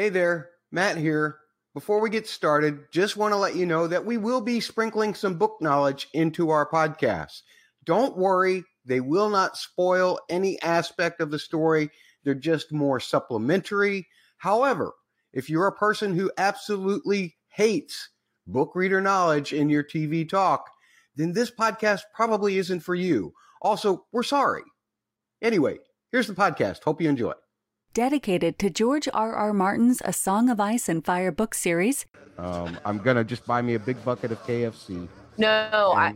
Hey there, Matt here. Before we get started, just want to let you know that we will be sprinkling some book knowledge into our podcast. Don't worry, they will not spoil any aspect of the story. They're just more supplementary. However, if you're a person who absolutely hates book reader knowledge in your TV talk, then this podcast probably isn't for you. Also, we're sorry. Anyway, here's the podcast. Hope you enjoy. Dedicated to George R.R. Martin's A Song of Ice and Fire book series. I'm going to just buy me a big bucket of KFC. No. I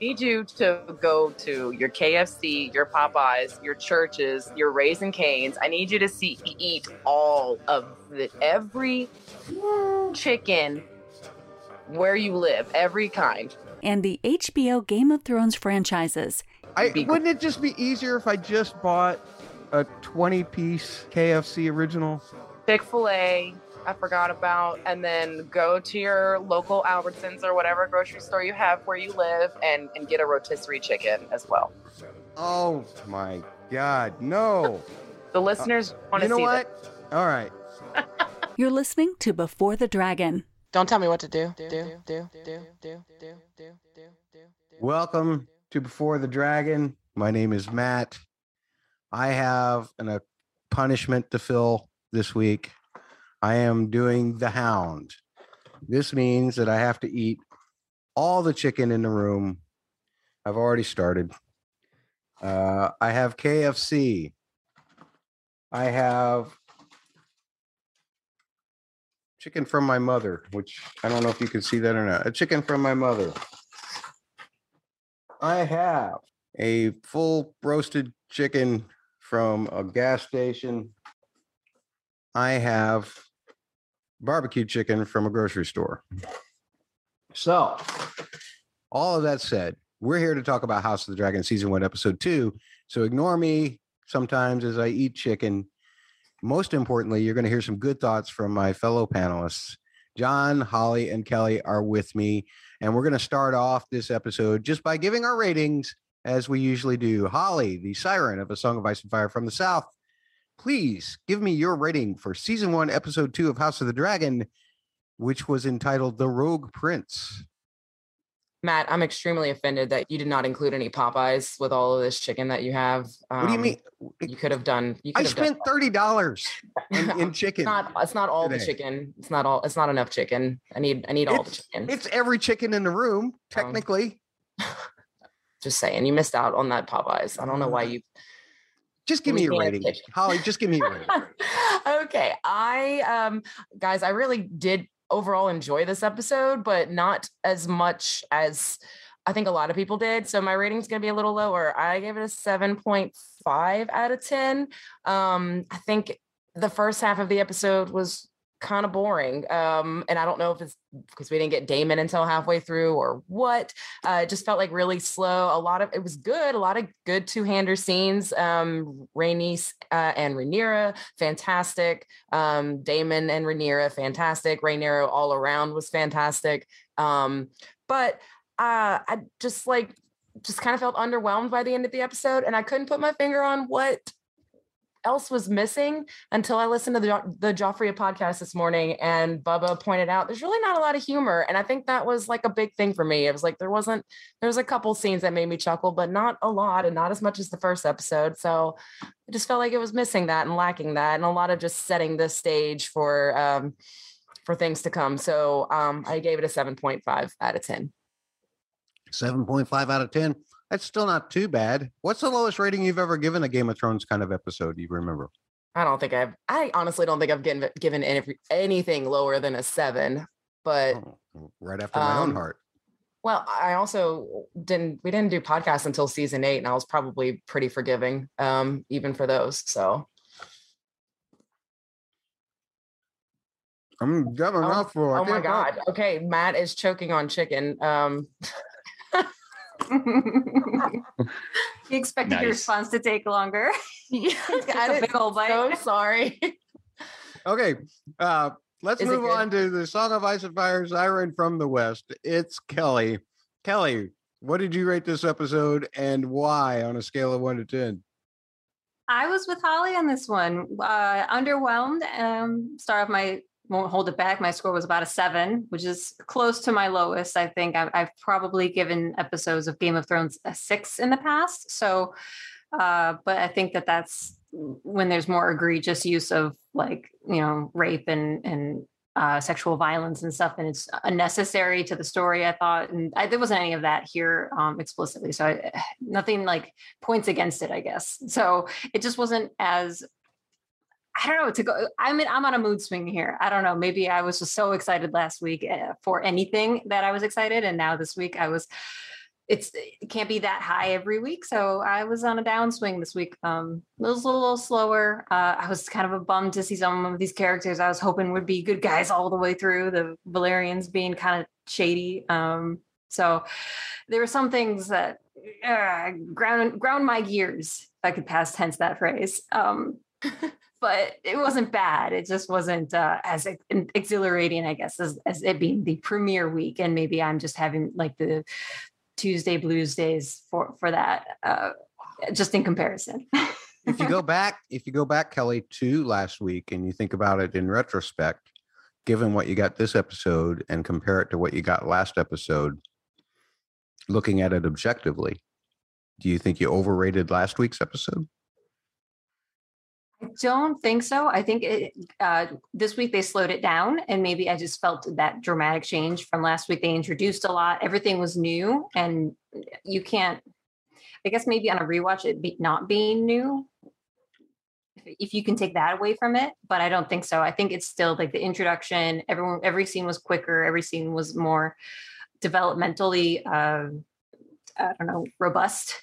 need you to go to your KFC, your Popeyes, your churches, your Raising Cane's. I need you to eat all of it. Every chicken where you live, every kind. And the HBO Game of Thrones franchises. Wouldn't it just be easier if I just bought a 20-piece KFC original? Chick-fil-A, I forgot about. And then go to your local Albertsons or whatever grocery store you have where you live and get a rotisserie chicken as well. Oh, my God. No. The listeners want to see what? That. All right. You're listening to Before the Dragon. Don't tell me what to do. Welcome to Before the Dragon. My name is Matt. I have a punishment to fill this week. I am doing the Hound. This means that I have to eat all the chicken in the room. I've already started. I have KFC. I have chicken from my mother, which I don't know if you can see that or not. A chicken from my mother. I have a full roasted chicken from a gas station. I have barbecue chicken from a grocery store. So, all of that said, we're here to talk about House of the Dragon Season 1, Episode 2. So ignore me sometimes as I eat chicken. Most importantly, you're going to hear some good thoughts from my fellow panelists. John, Holly, and Kelly are with me. And we're going to start off this episode just by giving our ratings, as we usually do. Holly, the siren of A Song of Ice and Fire from the South, please give me your rating for Season 1, Episode 2 of House of the Dragon, which was entitled The Rogue Prince. Matt, I'm extremely offended that you did not include any Popeyes with all of this chicken that you have. What do you mean? You could have done. I spent $30 in chicken. It's not all today. The chicken. It's not enough chicken. I need all the chicken. It's every chicken in the room, technically. Just saying, you missed out on that Popeyes. I don't know why you. Just give me your rating, Holly. Just give me your rating. Okay, guys, I really did overall enjoy this episode, but not as much as I think a lot of people did. So my rating's going to be a little lower. I gave it a 7.5 out of 10. I think the first half of the episode was kind of boring. And I don't know if it's because we didn't get Daemon until halfway through or what. It just felt like really slow. It was good. A lot of good two-hander scenes. Rhaenys and Rhaenyra, fantastic. Daemon and Rhaenyra, fantastic. Rhaenyra all around was fantastic. But I just kind of felt underwhelmed by the end of the episode, and I couldn't put my finger on what else was missing until I listened to the Joffrey podcast this morning, and Bubba pointed out there's really not a lot of humor, and I think that was like a big thing for me. It was like there was a couple scenes that made me chuckle, but not a lot, and not as much as the first episode. So I just felt like it was missing that and lacking that, and a lot of just setting the stage for things to come. So I gave it a 7.5 out of 10. 7.5 out of 10. That's still not too bad. What's the lowest rating you've ever given a Game of Thrones kind of episode? Do you remember? I honestly don't think I've given anything lower than a 7, but right after my own heart. Well, I also we didn't do podcasts until season 8, and I was probably pretty forgiving, even for those. So I'm getting off for. Oh my God. Talk. Okay. Matt is choking on chicken. You expected your response to take longer. I did. So sorry. Okay, let's move on to the Song of Ice and Fire siren from the West. It's Kelly. Kelly, what did you rate this episode and why on a scale of 1 to 10? I was with Holly on this one. Underwhelmed. Start off my, won't hold it back. My score was about a 7, which is close to my lowest. I think I've probably given episodes of Game of Thrones a 6 in the past. So, but I think that that's when there's more egregious use of, like, you know, rape and sexual violence and stuff, and it's unnecessary to the story, I thought. And there wasn't any of that here explicitly. So nothing like points against it, I guess. So it just wasn't as, I don't know, to go. I mean, I'm on a mood swing here. I don't know. Maybe I was just so excited last week for anything that I was excited. And now this week it can't be that high every week. So I was on a downswing this week. It was a little slower. I was kind of a bum to see some of these characters I was hoping would be good guys all the way through, the Valyrians being kind of shady. So there were some things that ground my gears, if I could past tense that phrase. But it wasn't bad. It just wasn't as exhilarating, I guess, as it being the premiere week. And maybe I'm just having like the Tuesday blues days for that, just in comparison. If you go back, Kelly, to last week, and you think about it in retrospect, given what you got this episode and compare it to what you got last episode, looking at it objectively, do you think you overrated last week's episode? I don't think so. I think this week they slowed it down, and maybe I just felt that dramatic change from last week. They introduced a lot. Everything was new, and you can't, I guess maybe on a rewatch, it be not being new, if you can take that away from it, but I don't think so. I think it's still like the introduction. Every scene was quicker. Every scene was more developmentally, I don't know, robust.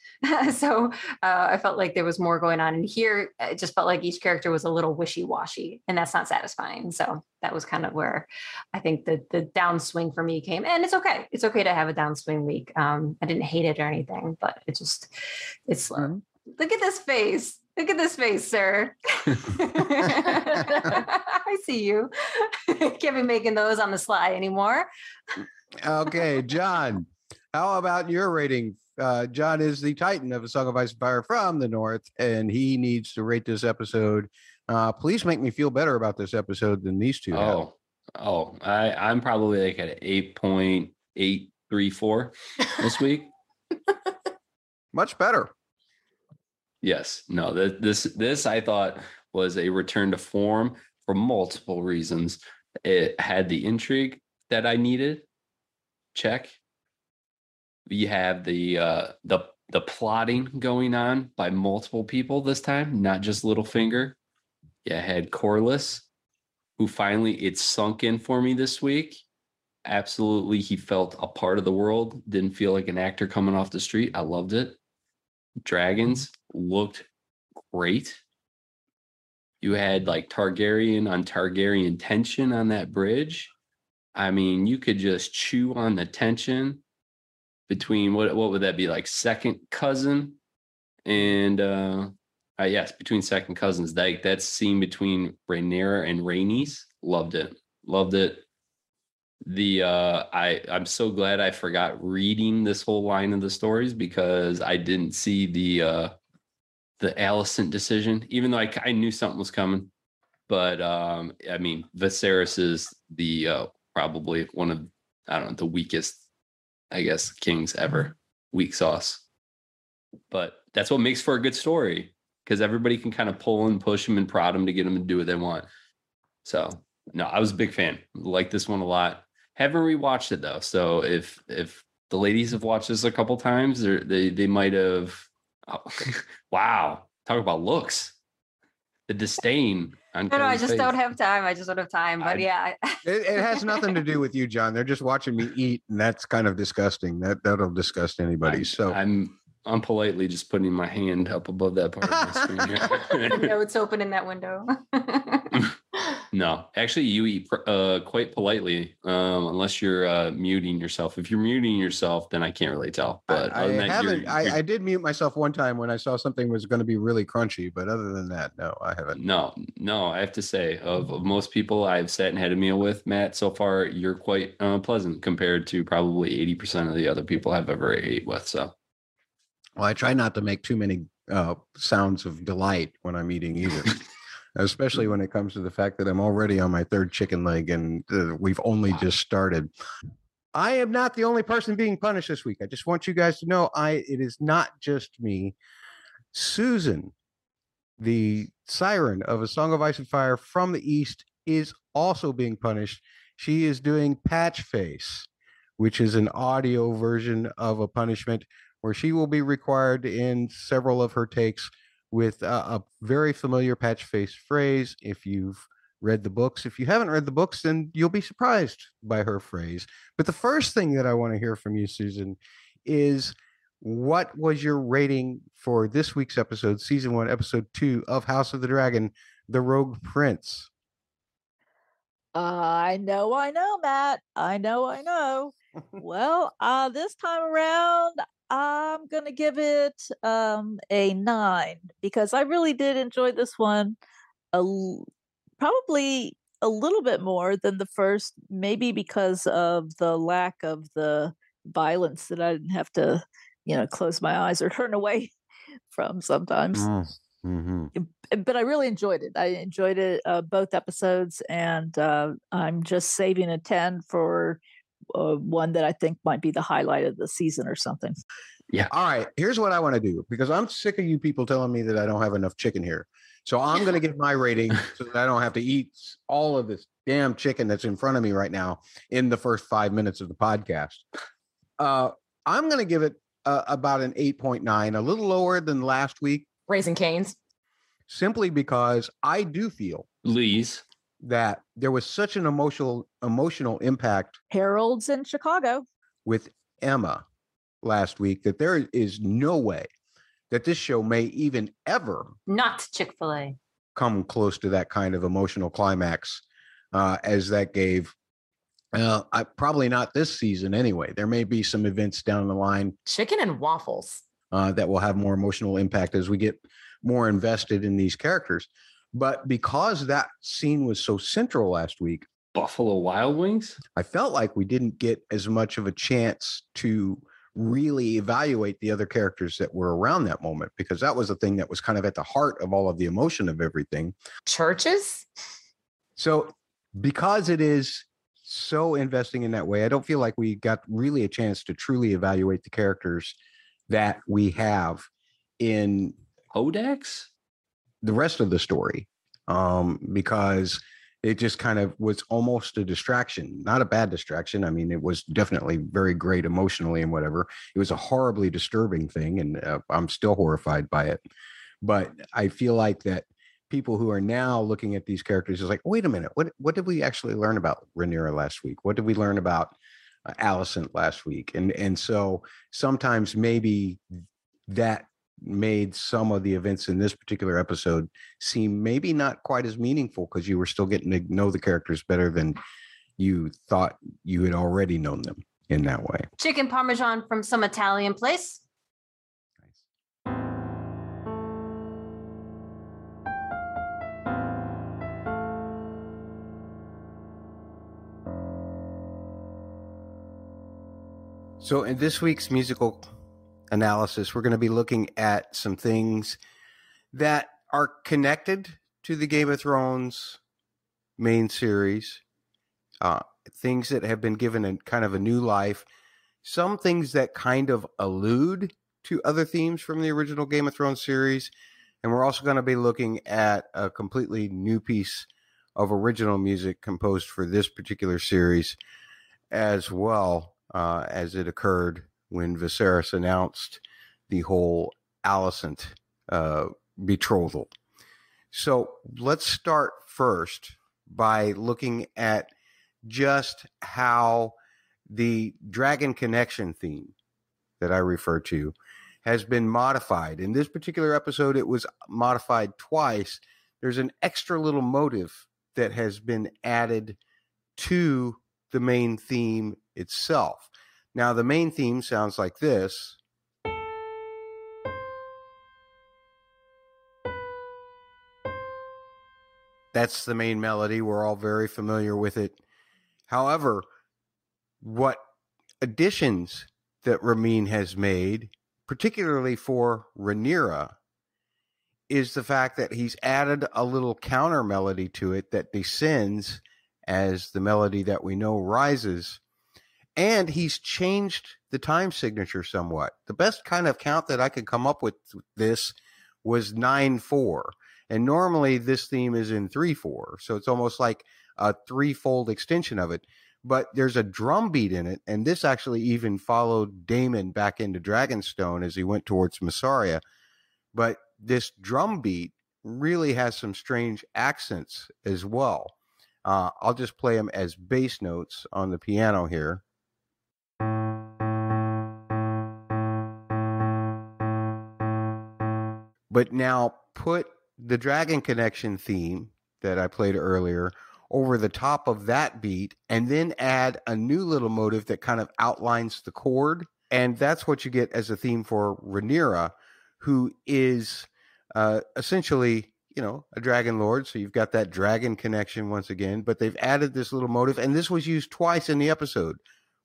So I felt like there was more going on in here. It just felt like each character was a little wishy-washy, and that's not satisfying. So that was kind of where I think the downswing for me came. And it's okay. It's okay to have a downswing week. I didn't hate it or anything, but it's slow. Mm-hmm. Look at this face. Look at this face, sir. I see you. Can't be making those on the sly anymore. Okay, John. How about your rating? John is the titan of A Song of Ice and Fire from the North, and he needs to rate this episode. Please make me feel better about this episode than these two. I'm probably like at 8.834 this week. Much better. Yes. No, this I thought was a return to form for multiple reasons. It had the intrigue that I needed. Check. You have the plotting going on by multiple people this time, not just Littlefinger. You had Corlys, who finally, it's sunk in for me this week. Absolutely, he felt a part of the world. Didn't feel like an actor coming off the street. I loved it. Dragons looked great. You had like Targaryen on Targaryen tension on that bridge. I mean, you could just chew on the tension between what would that be, like second cousin and yes, between second cousins, like that scene between Rhaenyra and Rhaenys, loved it. The I'm so glad I forgot reading this whole line of the stories, because I didn't see the Alicent decision, even though I knew something was coming. But I mean, Viserys is the probably one of, I don't know, the weakest, I guess, kings ever. Weak sauce. But that's what makes for a good story, because everybody can kind of pull and push them and prod them to get them to do what they want. So, no, I was a big fan. Like this one a lot. Haven't rewatched it, though. So if the ladies have watched this a couple times, they might have... Oh, wow. Talk about looks. The disdain. No, I just don't have time. I just don't have time. But yeah, it has nothing to do with you, John. They're just watching me eat, and that's kind of disgusting. That'll disgust anybody. So I'm politely just putting my hand up above that part of the screen. No, it's open in that window. No, actually, you eat quite politely, unless you're muting yourself. If you're muting yourself, then I can't really tell. But I did mute myself one time when I saw something was going to be really crunchy. But other than that, no, I haven't. No, I have to say, of most people I've sat and had a meal with, Matt, so far, you're quite pleasant compared to probably 80% of the other people I've ever ate with. So, well, I try not to make too many sounds of delight when I'm eating either, especially when it comes to the fact that I'm already on my third chicken leg and we've only just started. I am not the only person being punished this week. I just want you guys to know it is not just me. Susan, the siren of A Song of Ice and Fire from the East, is also being punished. She is doing Patch Face, which is an audio version of a punishment where she will be required to end several of her takes with a very familiar Patch Face phrase. If you've read the books, if you haven't read the books, then you'll be surprised by her phrase. But the first thing that I want to hear from you, Susan, is what was your rating for this week's episode, season 1, episode 2 of House of the Dragon, The Rogue Prince? I know, Matt. I know. Well, this time around, I'm going to give it a 9 because I really did enjoy this one probably a little bit more than the first, maybe because of the lack of the violence that I didn't have to close my eyes or turn away from sometimes. But I really enjoyed it. I enjoyed it both episodes, and I'm just saving a 10 for one that I think might be the highlight of the season or something. Yeah. All right. Here's what I want to do, because I'm sick of you people telling me that I don't have enough chicken here. So I'm going to give my rating so that I don't have to eat all of this damn chicken that's in front of me right now in the first 5 minutes of the podcast. I'm going to give it about an 8.9, a little lower than last week. Raising Cane's. Simply because I do feel, Lee's, that there was such an emotional impact. Harold's in Chicago. With Emma last week, that there is no way that this show may even ever. Not Chick-fil-A. Come close to that kind of emotional climax as that gave. Probably not this season anyway. There may be some events down the line. Chicken and waffles. That will have more emotional impact as we get more invested in these characters. But because that scene was so central last week. Buffalo Wild Wings? I felt like we didn't get as much of a chance to really evaluate the other characters that were around that moment, because that was the thing that was kind of at the heart of all of the emotion of everything. Churches? So because it is so investing in that way, I don't feel like we got really a chance to truly evaluate the characters that we have in Hodex, the rest of the story, because it just kind of was almost a distraction, not a bad distraction. I mean, it was definitely very great emotionally and whatever. It was a horribly disturbing thing, and I'm still horrified by it. But I feel like that people who are now looking at these characters is like, wait a minute, what did we actually learn about Rhaenyra last week? What did we learn about Alicent last week? And so sometimes maybe that made some of the events in this particular episode seem maybe not quite as meaningful because you were still getting to know the characters better than you thought you had already known them in that way. Chicken Parmesan from some Italian place. Nice. So in this week's musical analysis, we're going to be looking at some things that are connected to the Game of Thrones main series, things that have been given a kind of a new life, some things that kind of allude to other themes from the original Game of Thrones series, and we're also going to be looking at a completely new piece of original music composed for this particular series as well, as it occurred when Viserys announced the whole Alicent betrothal. So let's start first by looking at just how the dragon connection theme that I refer to has been modified. In this particular episode, it was modified twice. There's an extra little motive that has been added to the main theme itself. Now, the main theme sounds like this. That's the main melody. We're all very familiar with it. However, what additions that Ramin has made, particularly for Rhaenyra, is the fact that he's added a little counter melody to it that descends as the melody that we know rises. And he's changed the time signature somewhat. The best kind of count that I could come up with this was 9/4. And normally this theme is in 3/4. So it's almost like a threefold extension of it. But there's a drum beat in it. And this actually even followed Daemon back into Dragonstone as he went towards Massaria. But this drum beat really has some strange accents as well. I'll just play them as bass notes on the piano here. But now put the Dragon Connection theme that I played earlier over the top of that beat, and then add a new little motive that kind of outlines the chord. And that's what you get as a theme for Rhaenyra, who is essentially, you know, a dragon lord. So you've got that dragon connection once again, but they've added this little motive. And this was used twice in the episode,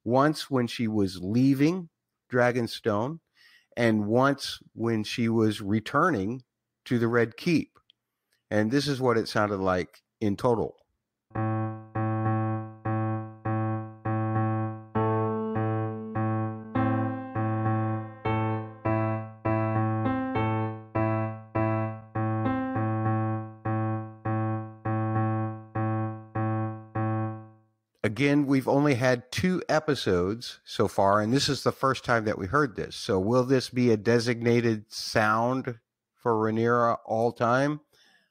once when she was leaving Dragonstone and once when she was returning to the Red Keep. And this is what it sounded like in total. Again, we've only had 2 episodes so far, and this is the first time that we heard this. So will this be a designated sound for Rhaenyra all time?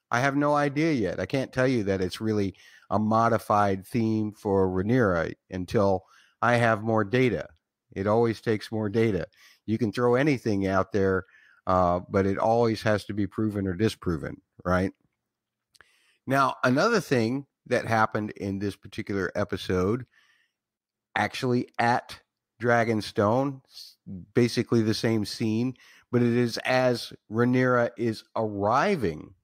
I have no idea yet. I can't tell you that it's really a modified theme for Rhaenyra until I have more data. It always takes more data. You can throw anything out there, but it always has to be proven or disproven, right? Now, another thing that happened in this particular episode, actually at Dragonstone, basically the same scene, but it is as Rhaenyra is arriving.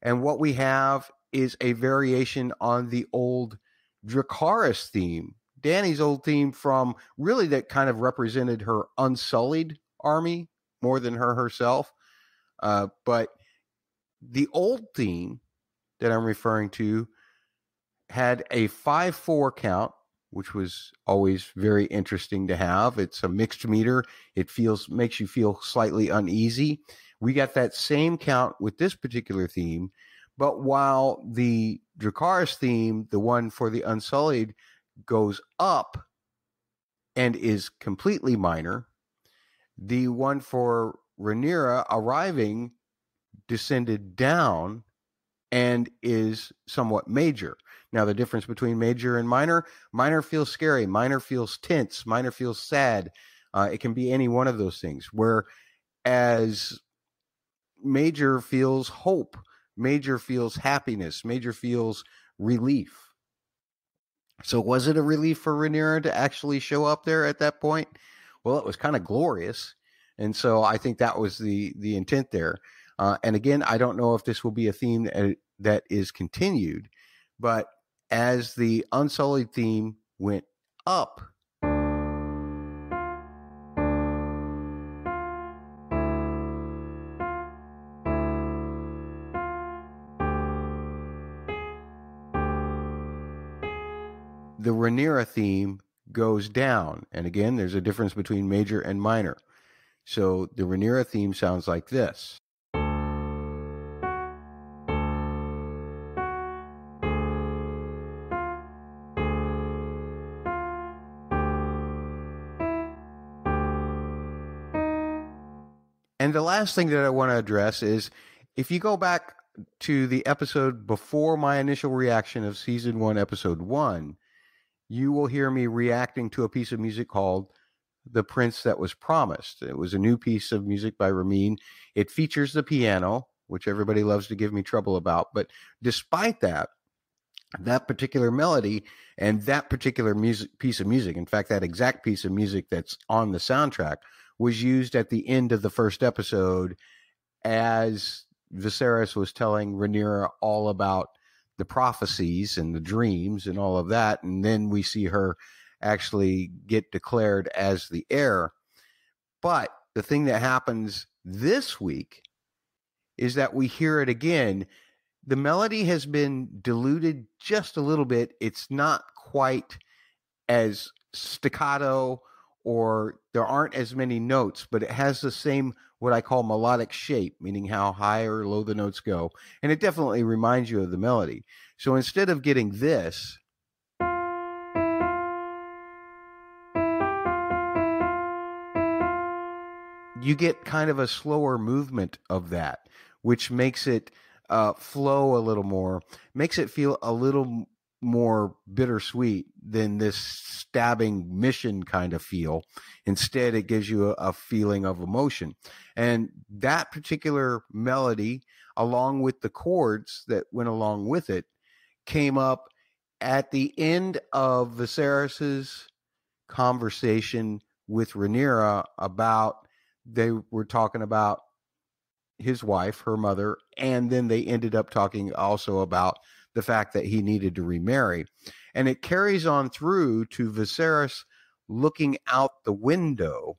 And what we have is a variation on the old Dracarys theme, Dany's old theme from really that kind of represented her unsullied army more than her herself. But the old theme that I'm referring to had a 5/4 count, which was always very interesting to have. It's a mixed meter. It makes you feel slightly uneasy. We got that same count with this particular theme, but while the Dracarys theme, the one for the Unsullied, goes up and is completely minor, the one for Rhaenyra arriving descended down and is somewhat major. Now, the difference between major and minor, minor feels scary, minor feels tense, minor feels sad. It can be any one of those things, whereas major feels hope, major feels happiness, major feels relief. So was it a relief for Rhaenyra to actually show up there at that point? Well, it was kind of glorious. And so I think that was the intent there. And again, I don't know if this will be a theme that is continued, but as the Unsullied theme went up, the Rhaenyra theme goes down. And again, there's a difference between major and minor. So the Rhaenyra theme sounds like this. And the last thing that I want to address is, if you go back to the episode before my initial reaction of season 1, episode 1, you will hear me reacting to a piece of music called The Prince That Was Promised. It was a new piece of music by Ramin. It features the piano, which everybody loves to give me trouble about. But despite that, that particular melody and that particular piece of music, in fact, that exact piece of music that's on the soundtrack, was used at the end of the first episode as Viserys was telling Rhaenyra all about the prophecies and the dreams and all of that. And then we see her actually get declared as the heir. But the thing that happens this week is that we hear it again. The melody has been diluted just a little bit. It's not quite as staccato, or there aren't as many notes, but it has the same what I call melodic shape, meaning how high or low the notes go. And it definitely reminds you of the melody. So instead of getting this, you get kind of a slower movement of that, which makes it flow a little more, makes it feel a little more bittersweet than this stabbing mission kind of feel. Instead, it gives you a feeling of emotion. And that particular melody, along with the chords that went along with it, came up at the end of Viserys's conversation with Rhaenyra about, they were talking about his wife, her mother, and then they ended up talking also about the fact that he needed to remarry. And it carries on through to Viserys looking out the window.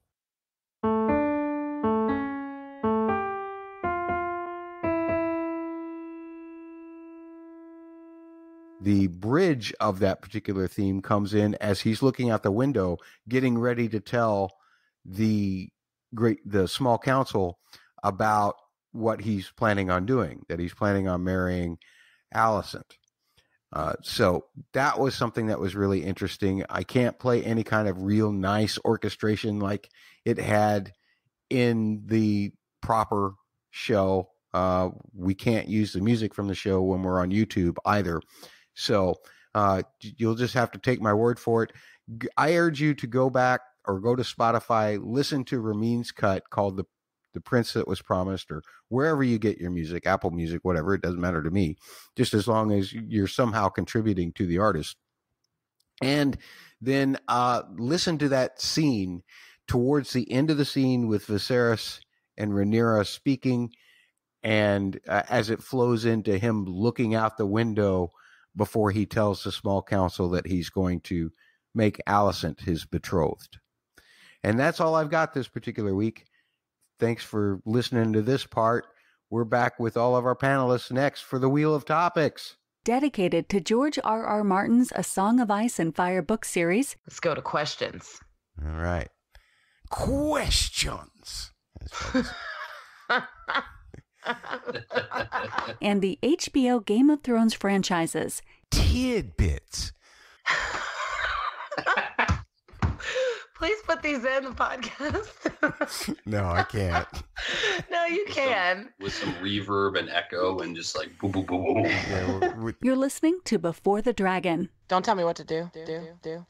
The bridge of that particular theme comes in as he's looking out the window, getting ready to tell the small council about what he's planning on doing, that he's planning on marrying Alicent. So that was something that was really interesting. I can't play any kind of real nice orchestration like it had in the proper show. We can't use the music from the show when we're on YouTube either. So you'll just have to take my word for it. I urge you to go back or go to Spotify, listen to Ramin's cut called The Prince That Was Promised, or wherever you get your music, Apple Music, whatever, it doesn't matter to me, just as long as you're somehow contributing to the artist. And then listen to that scene towards the end of the scene with Viserys and Rhaenyra speaking, and as it flows into him looking out the window before he tells the small council that he's going to make Alicent his betrothed. And that's all I've got this particular week. Thanks for listening to this part. We're back with all of our panelists next for the Wheel of Topics. Dedicated to George R.R. Martin's A Song of Ice and Fire book series. Let's go to questions. All right. Questions. And the HBO Game of Thrones franchises. Tidbits. Please put these in the podcast. No, I can't. No, you can. With some reverb and echo and just like boom, boom, boom, boom. Yeah, you're listening to Before the Dragon. Don't tell me what to do. Do.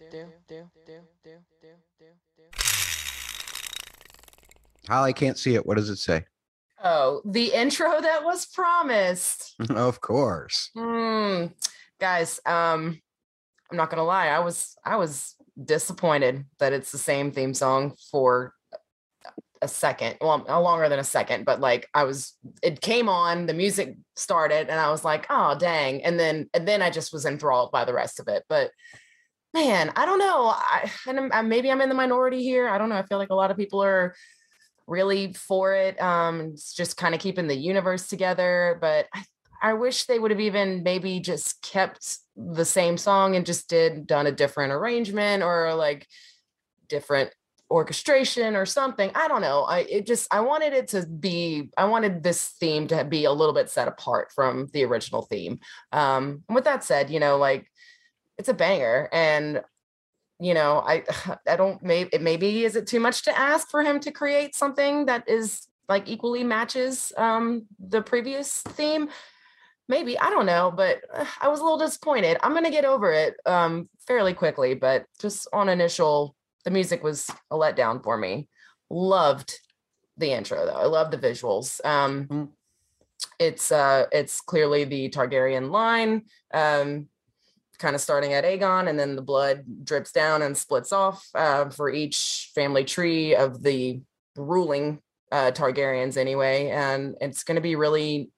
Holly can't see it. What does it say? Oh, the intro that was promised. Of course. Guys, I'm not going to lie. I was disappointed that it's the same theme song for a second. Well, no longer than a second, but like it came on, the music started, and I was like, oh dang. And then I just was enthralled by the rest of it. But man, I don't know. Maybe I'm in the minority here. I don't know. I feel like a lot of people are really for it. It's just kind of keeping the universe together, but I wish they would have even maybe just kept the same song and just done a different arrangement or like different orchestration or something. I don't know. I wanted this theme to be a little bit set apart from the original theme. And with that said, like it's a banger, and maybe is it too much to ask for him to create something that is like equally matches the previous theme? Maybe, I don't know, but I was a little disappointed. I'm going to get over it fairly quickly, but just on initial, the music was a letdown for me. Loved the intro, though. I love the visuals. It's clearly the Targaryen line, kind of starting at Aegon, and then the blood drips down and splits off for each family tree of the ruling Targaryens anyway. And it's going to be really...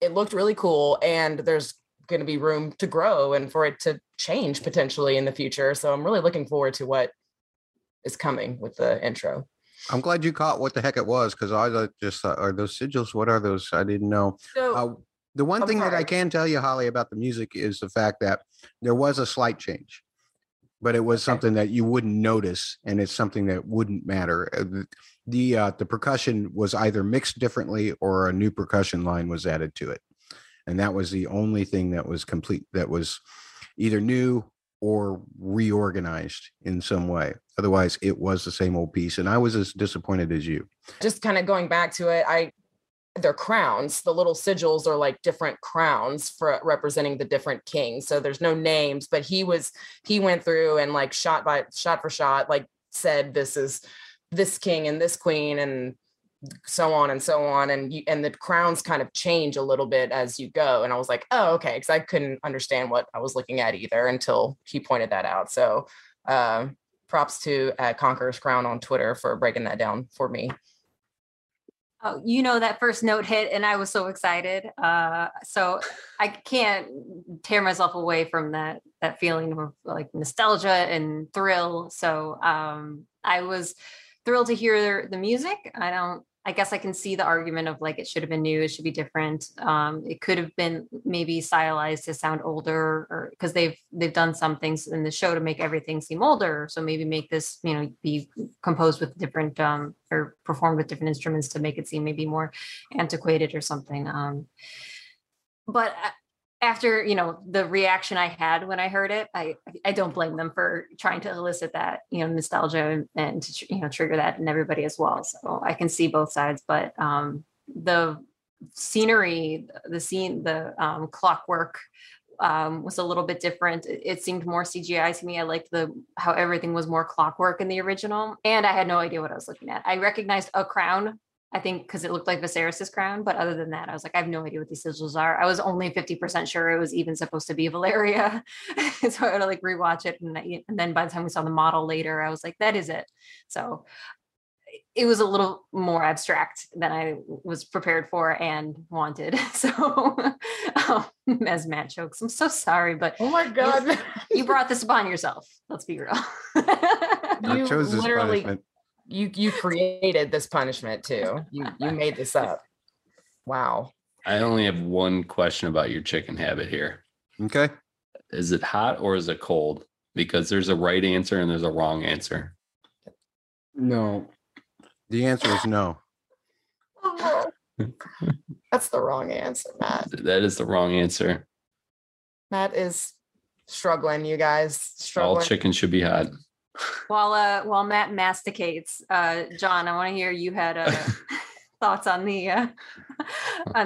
It looked really cool, and there's going to be room to grow and for it to change potentially in the future. So I'm really looking forward to what is coming with the intro. I'm glad you caught what the heck it was, because I just thought, are those sigils? What are those? I didn't know. So, the one thing that I can tell you, Holly, about the music is the fact that there was a slight change, but it was something that you wouldn't notice, and it's something that wouldn't matter. The percussion was either mixed differently or a new percussion line was added to it. And that was the only thing that was complete, that was either new or reorganized in some way. Otherwise, it was the same old piece. And I was as disappointed as you. Just kind of going back to it, they're crowns. The little sigils are like different crowns for representing the different kings. So there's no names, but he went through and like shot for shot, like said, this is this king and this queen and so on and so on. And the crowns kind of change a little bit as you go. And I was like, oh, okay. Cause I couldn't understand what I was looking at either until he pointed that out. So props to Conqueror's Crown on Twitter for breaking that down for me. Oh, you know, that first note hit and I was so excited. So I can't tear myself away from that feeling of like nostalgia and thrill. So I was thrilled to hear the music. I guess I can see the argument of like, it should have been new. It should be different. It could have been maybe stylized to sound older, or because they've done some things in the show to make everything seem older. So maybe make this, you know, be composed with different or performed with different instruments to make it seem maybe more antiquated or something. But after, you know, the reaction I had when I heard it, I don't blame them for trying to elicit that, you know, nostalgia and to, you know, trigger that in everybody as well. So I can see both sides, but the scenery, the scene, the clockwork was a little bit different. It seemed more CGI to me. I liked how everything was more clockwork in the original, and I had no idea what I was looking at. I recognized a crown, I think, because it looked like Viserys' crown. But other than that, I was like, I have no idea what these sigils are. I was only 50% sure it was even supposed to be Valyria. So I had to like rewatch it. And then by the time we saw the model later, I was like, that is it. So it was a little more abstract than I was prepared for and wanted. So as Matt jokes, I'm so sorry, but oh my God, you brought this upon yourself. Let's be real. You chose this punishment. You created this punishment too. You made this up. Wow. I only have one question about your chicken habit here. Okay. Is it hot or is it cold? Because there's a right answer and there's a wrong answer. No. The answer is no. Oh, that's the wrong answer, Matt. That is the wrong answer. Matt is struggling, you guys. All chicken should be hot. While Matt masticates, John, I want to hear you had thoughts on the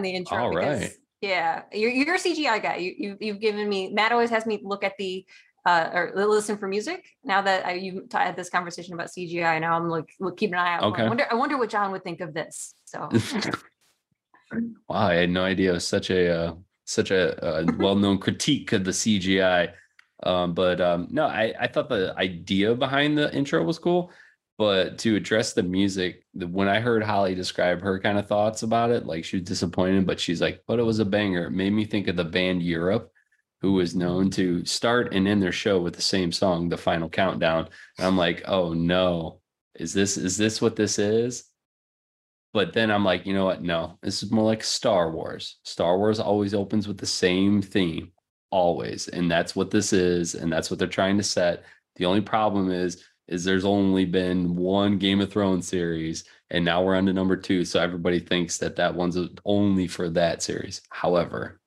intro. All right. Because, yeah, you're a CGI guy. You've given me. Matt always has me look at the or listen for music. Now that I had this conversation about CGI, now I'm like keeping an eye out. Okay. I wonder what John would think of this. So. Wow, I had no idea. It was such a well-known critique of the CGI. No, I thought the idea behind the intro was cool, but to address the music, when I heard Holly describe her kind of thoughts about it, like she was disappointed, but she's like, but it was a banger. It made me think of the band Europe, who was known to start and end their show with the same song, The Final Countdown. And I'm like, oh no, is this what this is? But then I'm like, you know what? No, this is more like Star Wars. Star Wars always opens with the same theme. Always. And that's what this is. And that's what they're trying to set. The only problem is there's only been one Game of Thrones series, and now we're on to number 2. So everybody thinks that one's only for that series. However,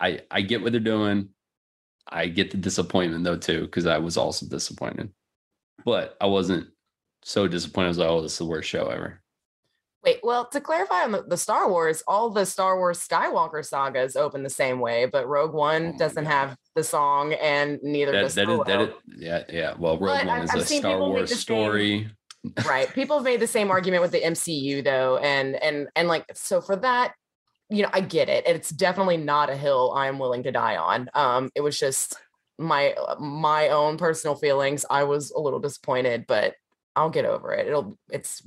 I get what they're doing. I get the disappointment though, too, because I was also disappointed, but I wasn't so disappointed. I was like, oh, this is the worst show ever. Wait, well, to clarify on the Star Wars, all the Star Wars Skywalker sagas open the same way, but Rogue One doesn't have the song, and neither does Solo. Yeah. Well, Rogue One is a Star Wars story. Right. People have made the same argument with the MCU, though, and like, so for that, you know, I get it. It's definitely not a hill I'm willing to die on. It was just my own personal feelings. I was a little disappointed, but I'll get over it. It's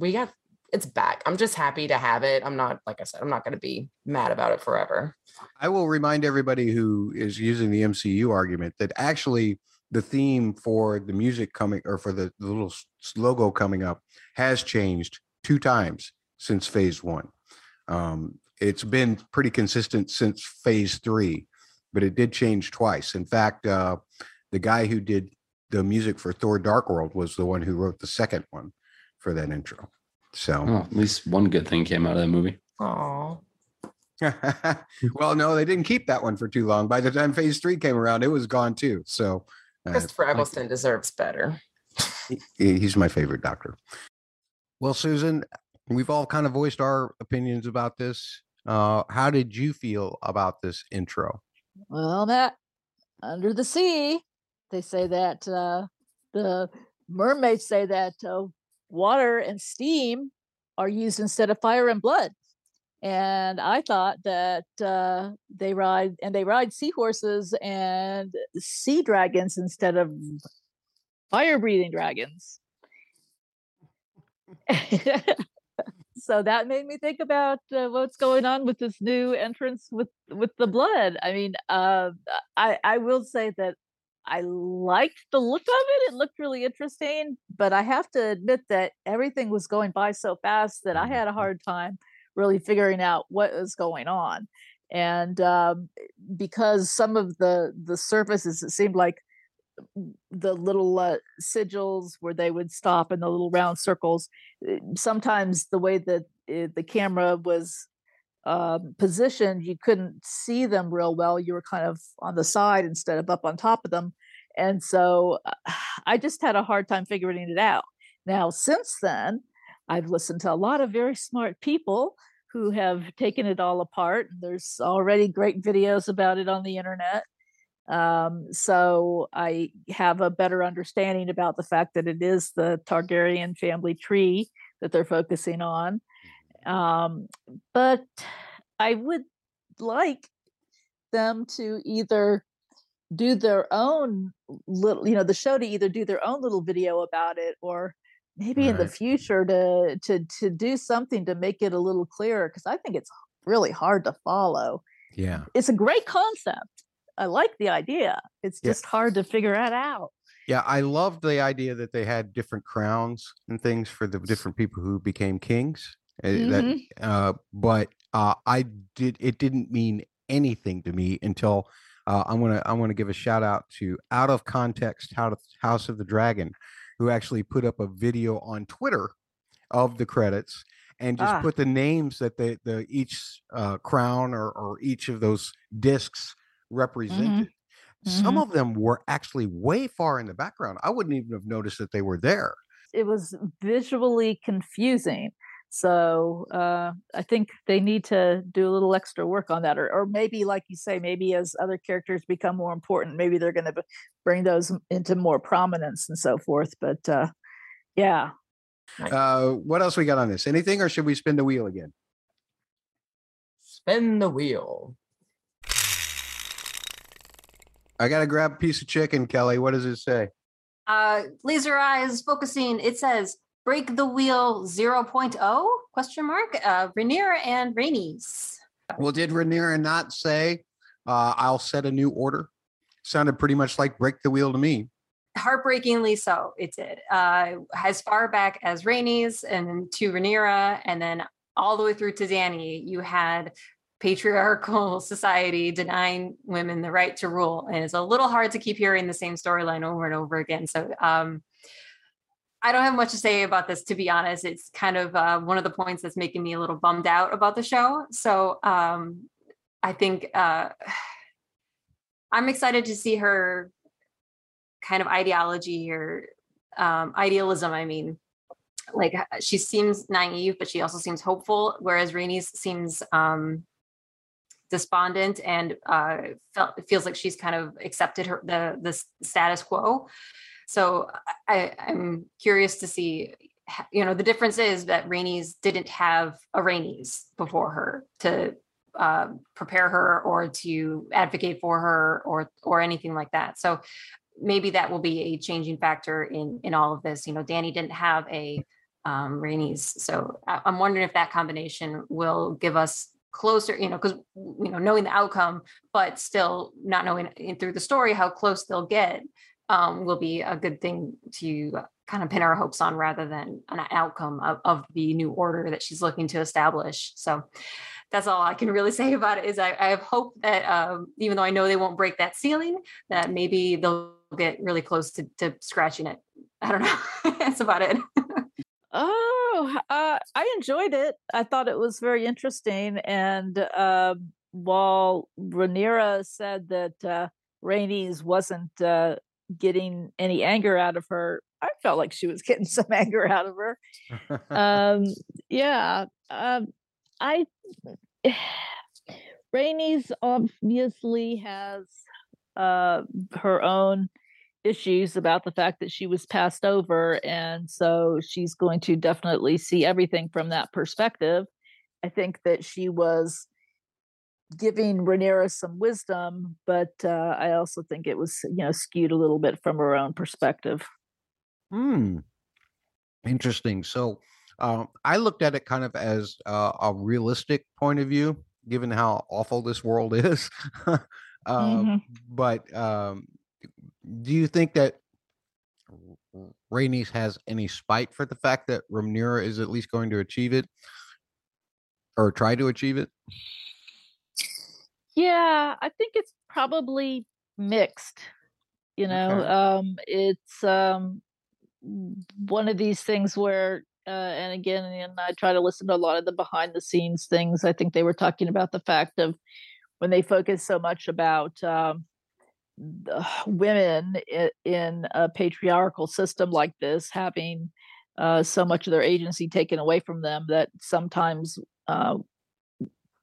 back. I'm just happy to have it. I'm not, like I said, I'm not going to be mad about it forever. I will remind everybody who is using the MCU argument that actually the theme for the music coming, or for the little logo coming up, has changed 2 times since phase 1. It's been pretty consistent since phase 3, but it did change twice. In fact, the guy who did the music for Thor Dark World was the one who wrote the second one for that intro. So at least one good thing came out of that movie. Oh, well, no, they didn't keep that one for too long. By the time phase 3 came around, it was gone too. So Christopher Eccleston deserves better. He's my favorite Doctor. Well, Susan, we've all kind of voiced our opinions about this. How did you feel about this intro? Well, Matt, under the sea, they say that the mermaids say that water and steam are used instead of fire and blood. And I thought that they ride seahorses and sea dragons instead of fire-breathing dragons. So that made me think about what's going on with this new entrance with the blood. I mean, I will say that I liked the look of it. It looked really interesting, but I have to admit that everything was going by so fast that I had a hard time really figuring out what was going on. And because some of the surfaces, it seemed like the little sigils where they would stop in the little round circles. Sometimes the way that the camera was positioned, you couldn't see them real well. You were kind of on the side instead of up on top of them. And so I just had a hard time figuring it out. Now, since then, I've listened to a lot of very smart people who have taken it all apart. There's already great videos about it on the internet. So I have a better understanding about the fact that it is the Targaryen family tree that they're focusing on. But I would like them to either do their own little, the show to either do their own little video about it, or maybe in the future to do something to make it a little clearer. 'Cause I think it's really hard to follow. Yeah. It's a great concept. I like the idea. It's just hard to figure that out. Yeah, I loved the idea that they had different crowns and things for the different people who became kings. Mm-hmm. But it didn't mean anything to me until I'm gonna give a shout out to Out of Context House of the Dragon, who actually put up a video on Twitter of the credits and just put the names that the each crown or each of those discs represented. Mm-hmm. Some of them were actually way far in the background. I wouldn't even have noticed that they were there. It was visually confusing. So I think they need to do a little extra work on that, or maybe, like you say, maybe as other characters become more important, maybe they're going to bring those into more prominence and so forth. But yeah. What else we got on this? Anything, or should we spin the wheel again? Spin the wheel. I got to grab a piece of chicken, Kelly. What does it say? Laser eyes focusing. It says, break the wheel 0.0? ? Rhaenyra and Rhaenys. Well, did Rhaenyra not say, I'll set a new order? Sounded pretty much like break the wheel to me. Heartbreakingly so, it did. As far back as Rhaenys and to Rhaenyra, and then all the way through to Dany, you had patriarchal society denying women the right to rule. And it's a little hard to keep hearing the same storyline over and over again. So I don't have much to say about this, to be honest. It's kind of one of the points that's making me a little bummed out about the show. So I think I'm excited to see her kind of ideology or idealism. I mean, like, she seems naive, but she also seems hopeful, whereas Rhaenys seems despondent and feels like she's kind of accepted her the status quo. So I'm curious to see, the difference is that Rhaenys didn't have a Rhaenys before her to prepare her or to advocate for her or anything like that. So maybe that will be a changing factor in all of this. Dany didn't have a Rhaenys. So I'm wondering if that combination will give us closer, because, knowing the outcome, but still not knowing through the story how close they'll get will be a good thing to kind of pin our hopes on rather than an outcome of the new order that she's looking to establish. So that's all I can really say about it is I have hope that even though I know they won't break that ceiling, that maybe they'll get really close to scratching it. I don't know. That's about it. I enjoyed it. I thought it was very interesting. And while Rhaenyra said that Rhaenys wasn't getting any anger out of her, I felt like she was getting some anger out of her. Rhaenys obviously has her own issues about the fact that she was passed over, and so she's going to definitely see everything from that perspective. I think that she was giving Rhaenyra some wisdom, but I also think it was, you know, skewed a little bit from her own perspective. Interesting. So I looked at it kind of as a realistic point of view, given how awful this world is. But do you think that Rhaenys has any spite for the fact that Rhaenyra is at least going to achieve it or try to achieve it? Yeah, I think it's probably mixed. You know, it's one of these things where, and again, and I try to listen to a lot of the behind the scenes things. I think they were talking about the fact of when they focus so much about women in a patriarchal system like this, having so much of their agency taken away from them, that sometimes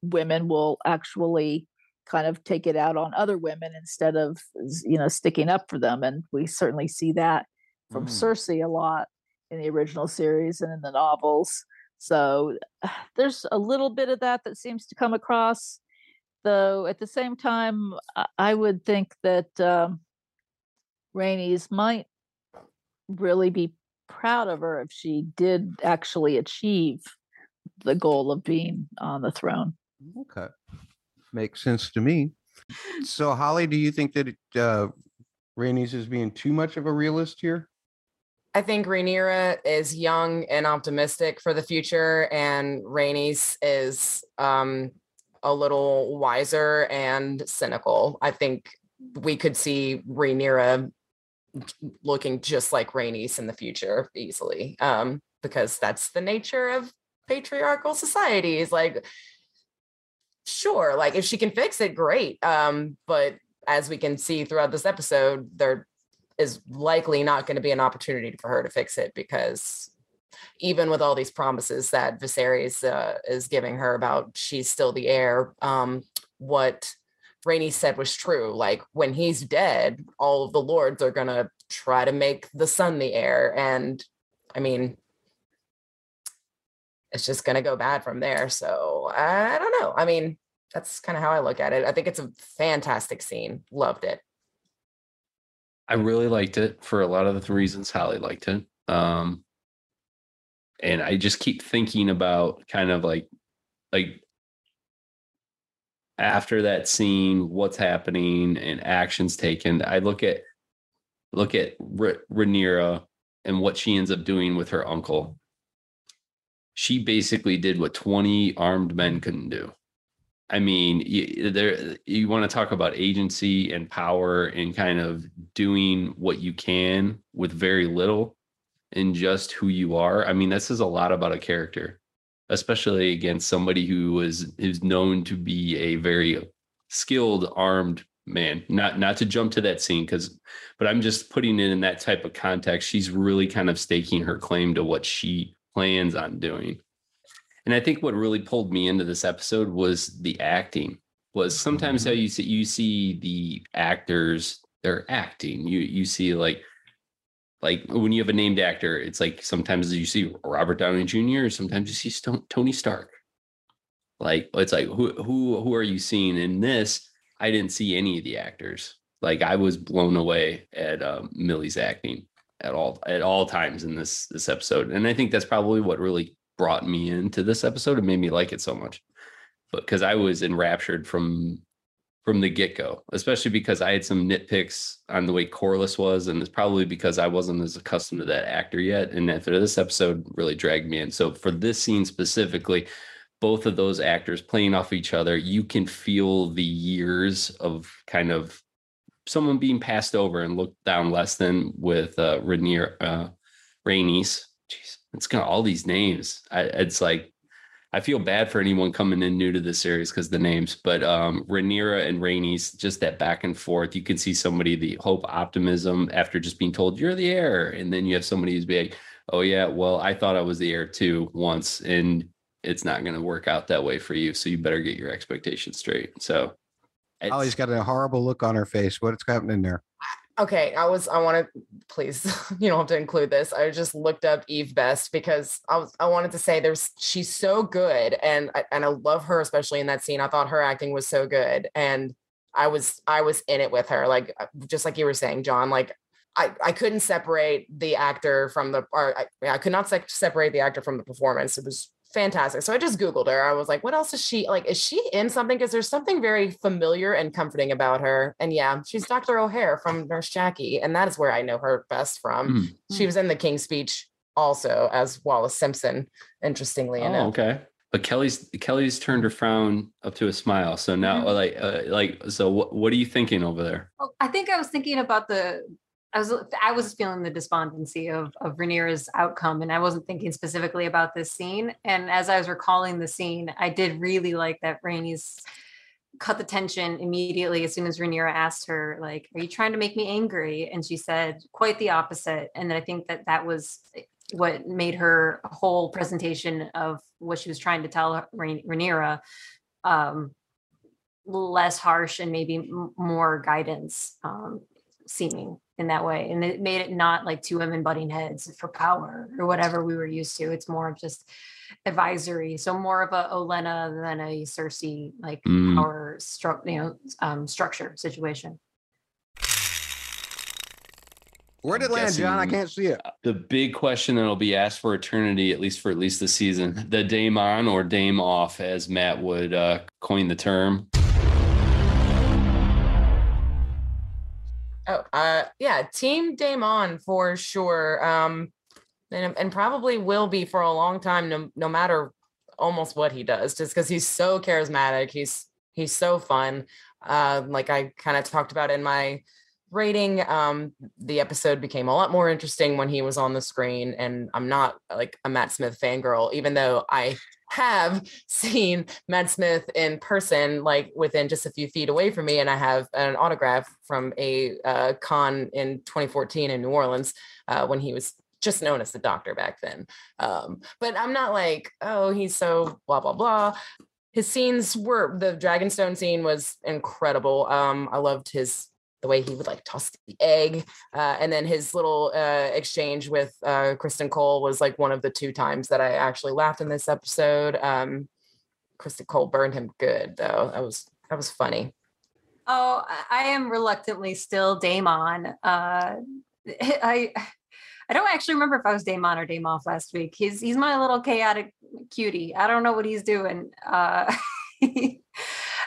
women will actually kind of take it out on other women instead of, you know, sticking up for them. And we certainly see that from Cersei a lot in the original series and in the novels. So there's a little bit of that that seems to come across. Though at the same time, I would think that Rhaenys might really be proud of her if she did actually achieve the goal of being on the throne. Okay. Makes sense to me. So, Holly, do you think that Rhaenys is being too much of a realist here? I think Rhaenyra is young and optimistic for the future, and Rhaenys is a little wiser and cynical. I think we could see Rhaenyra looking just like Rhaenys in the future easily, because that's the nature of patriarchal societies. Like, sure, like if she can fix it, great. But as we can see throughout this episode, there is likely not going to be an opportunity for her to fix it, because even with all these promises that Viserys is giving her about she's still the heir, what Rhaenys said was true. Like, when he's dead, all of the lords are going to try to make the son the heir. And, I mean, it's just going to go bad from there. So, I don't know. I mean, that's kind of how I look at it. I think it's a fantastic scene. Loved it. I really liked it for a lot of the reasons Holly liked it. And I just keep thinking about kind of like after that scene, what's happening and actions taken. I look at Rhaenyra and what she ends up doing with her uncle. She basically did what 20 armed men couldn't do. I mean, you want to talk about agency and power and kind of doing what you can with very little. In just who you are. I mean, this is a lot about a character, especially against somebody who is known to be a very skilled armed man. Not to jump to that scene, but I'm just putting it in that type of context. She's really kind of staking her claim to what she plans on doing. And I think what really pulled me into this episode was the acting. Was sometimes how you see the actors, they're acting. You see like when you have a named actor, it's like sometimes you see Robert Downey Jr., sometimes you see Tony Stark. Like, it's like, who are you seeing in this? I didn't see any of the actors. Like, I was blown away at Millie's acting at all times in this episode. And I think that's probably what really brought me into this episode and made me like it so much, because I was enraptured from from the get-go, especially because I had some nitpicks on the way Corlys was, and it's probably because I wasn't as accustomed to that actor yet, and after this episode really dragged me in. So for this scene specifically, both of those actors playing off each other, you can feel the years of kind of someone being passed over and looked down less than with Rhaenys. Jeez, it's got all these names. It's like, I feel bad for anyone coming in new to the series because the names, but Rhaenyra and Rhaenys, just that back and forth. You can see somebody, the hope, optimism after just being told you're the heir. And then you have somebody who's like, oh yeah, well, I thought I was the heir too once, and it's not going to work out that way for you. So you better get your expectations straight. So Ollie's got a horrible look on her face. What's happening there? Okay, please, you don't have to include this. I just looked up Eve Best because I wanted to say she's so good, and I love her, especially in that scene. I thought her acting was so good, and I was in it with her, like just like you were saying, John. Like I couldn't separate the actor from I could not separate the actor from the performance. It was fantastic. So I just Googled her. I was like, what else is she like? Is she in something? Because there's something very familiar and comforting about her. And yeah, she's Dr. O'Hare from Nurse Jackie. And that is where I know her best from. Mm. She was in The King's Speech also as Wallace Simpson, interestingly enough. Okay. But Kelly's turned her frown up to a smile. So now, so what are you thinking over there? Well, I think I was thinking about I was feeling the despondency of Rhaenyra's outcome, and I wasn't thinking specifically about this scene. And as I was recalling the scene, I did really like that Rhaenys cut the tension immediately as soon as Rhaenyra asked her, like, are you trying to make me angry? And she said, quite the opposite. And I think that was what made her whole presentation of what she was trying to tell Rhaenyra less harsh and maybe more guidance seeming in that way. And it made it not like two women butting heads for power or whatever we were used to. It's more of just advisory. So more of a Olenna than a Cersei, like power structure situation. Where'd it land, John? I can't see it. The big question that'll be asked for eternity, at least this season, the Dame on or Dame off, as Matt would coin the term. Oh, yeah, Team Daemon for sure. And probably will be for a long time, no matter almost what he does, just because he's so charismatic. He's so fun. Like I kind of talked about in my rating, the episode became a lot more interesting when he was on the screen. And I'm not like a Matt Smith fangirl, even though I have seen Matt Smith in person, like within just a few feet away from me, and I have an autograph from a con in 2014 in New Orleans when he was just known as the Doctor back then. But I'm not like, oh, he's so blah blah blah. His scenes were, the Dragonstone scene was incredible. I loved the way he would like toss the egg. And then his little exchange with Criston Cole was like one of the two times that I actually laughed in this episode. Criston Cole burned him good though. That was funny. Oh, I am reluctantly still Daemon. I don't actually remember if I was Daemon or Dame off last week. He's my little chaotic cutie. I don't know what he's doing.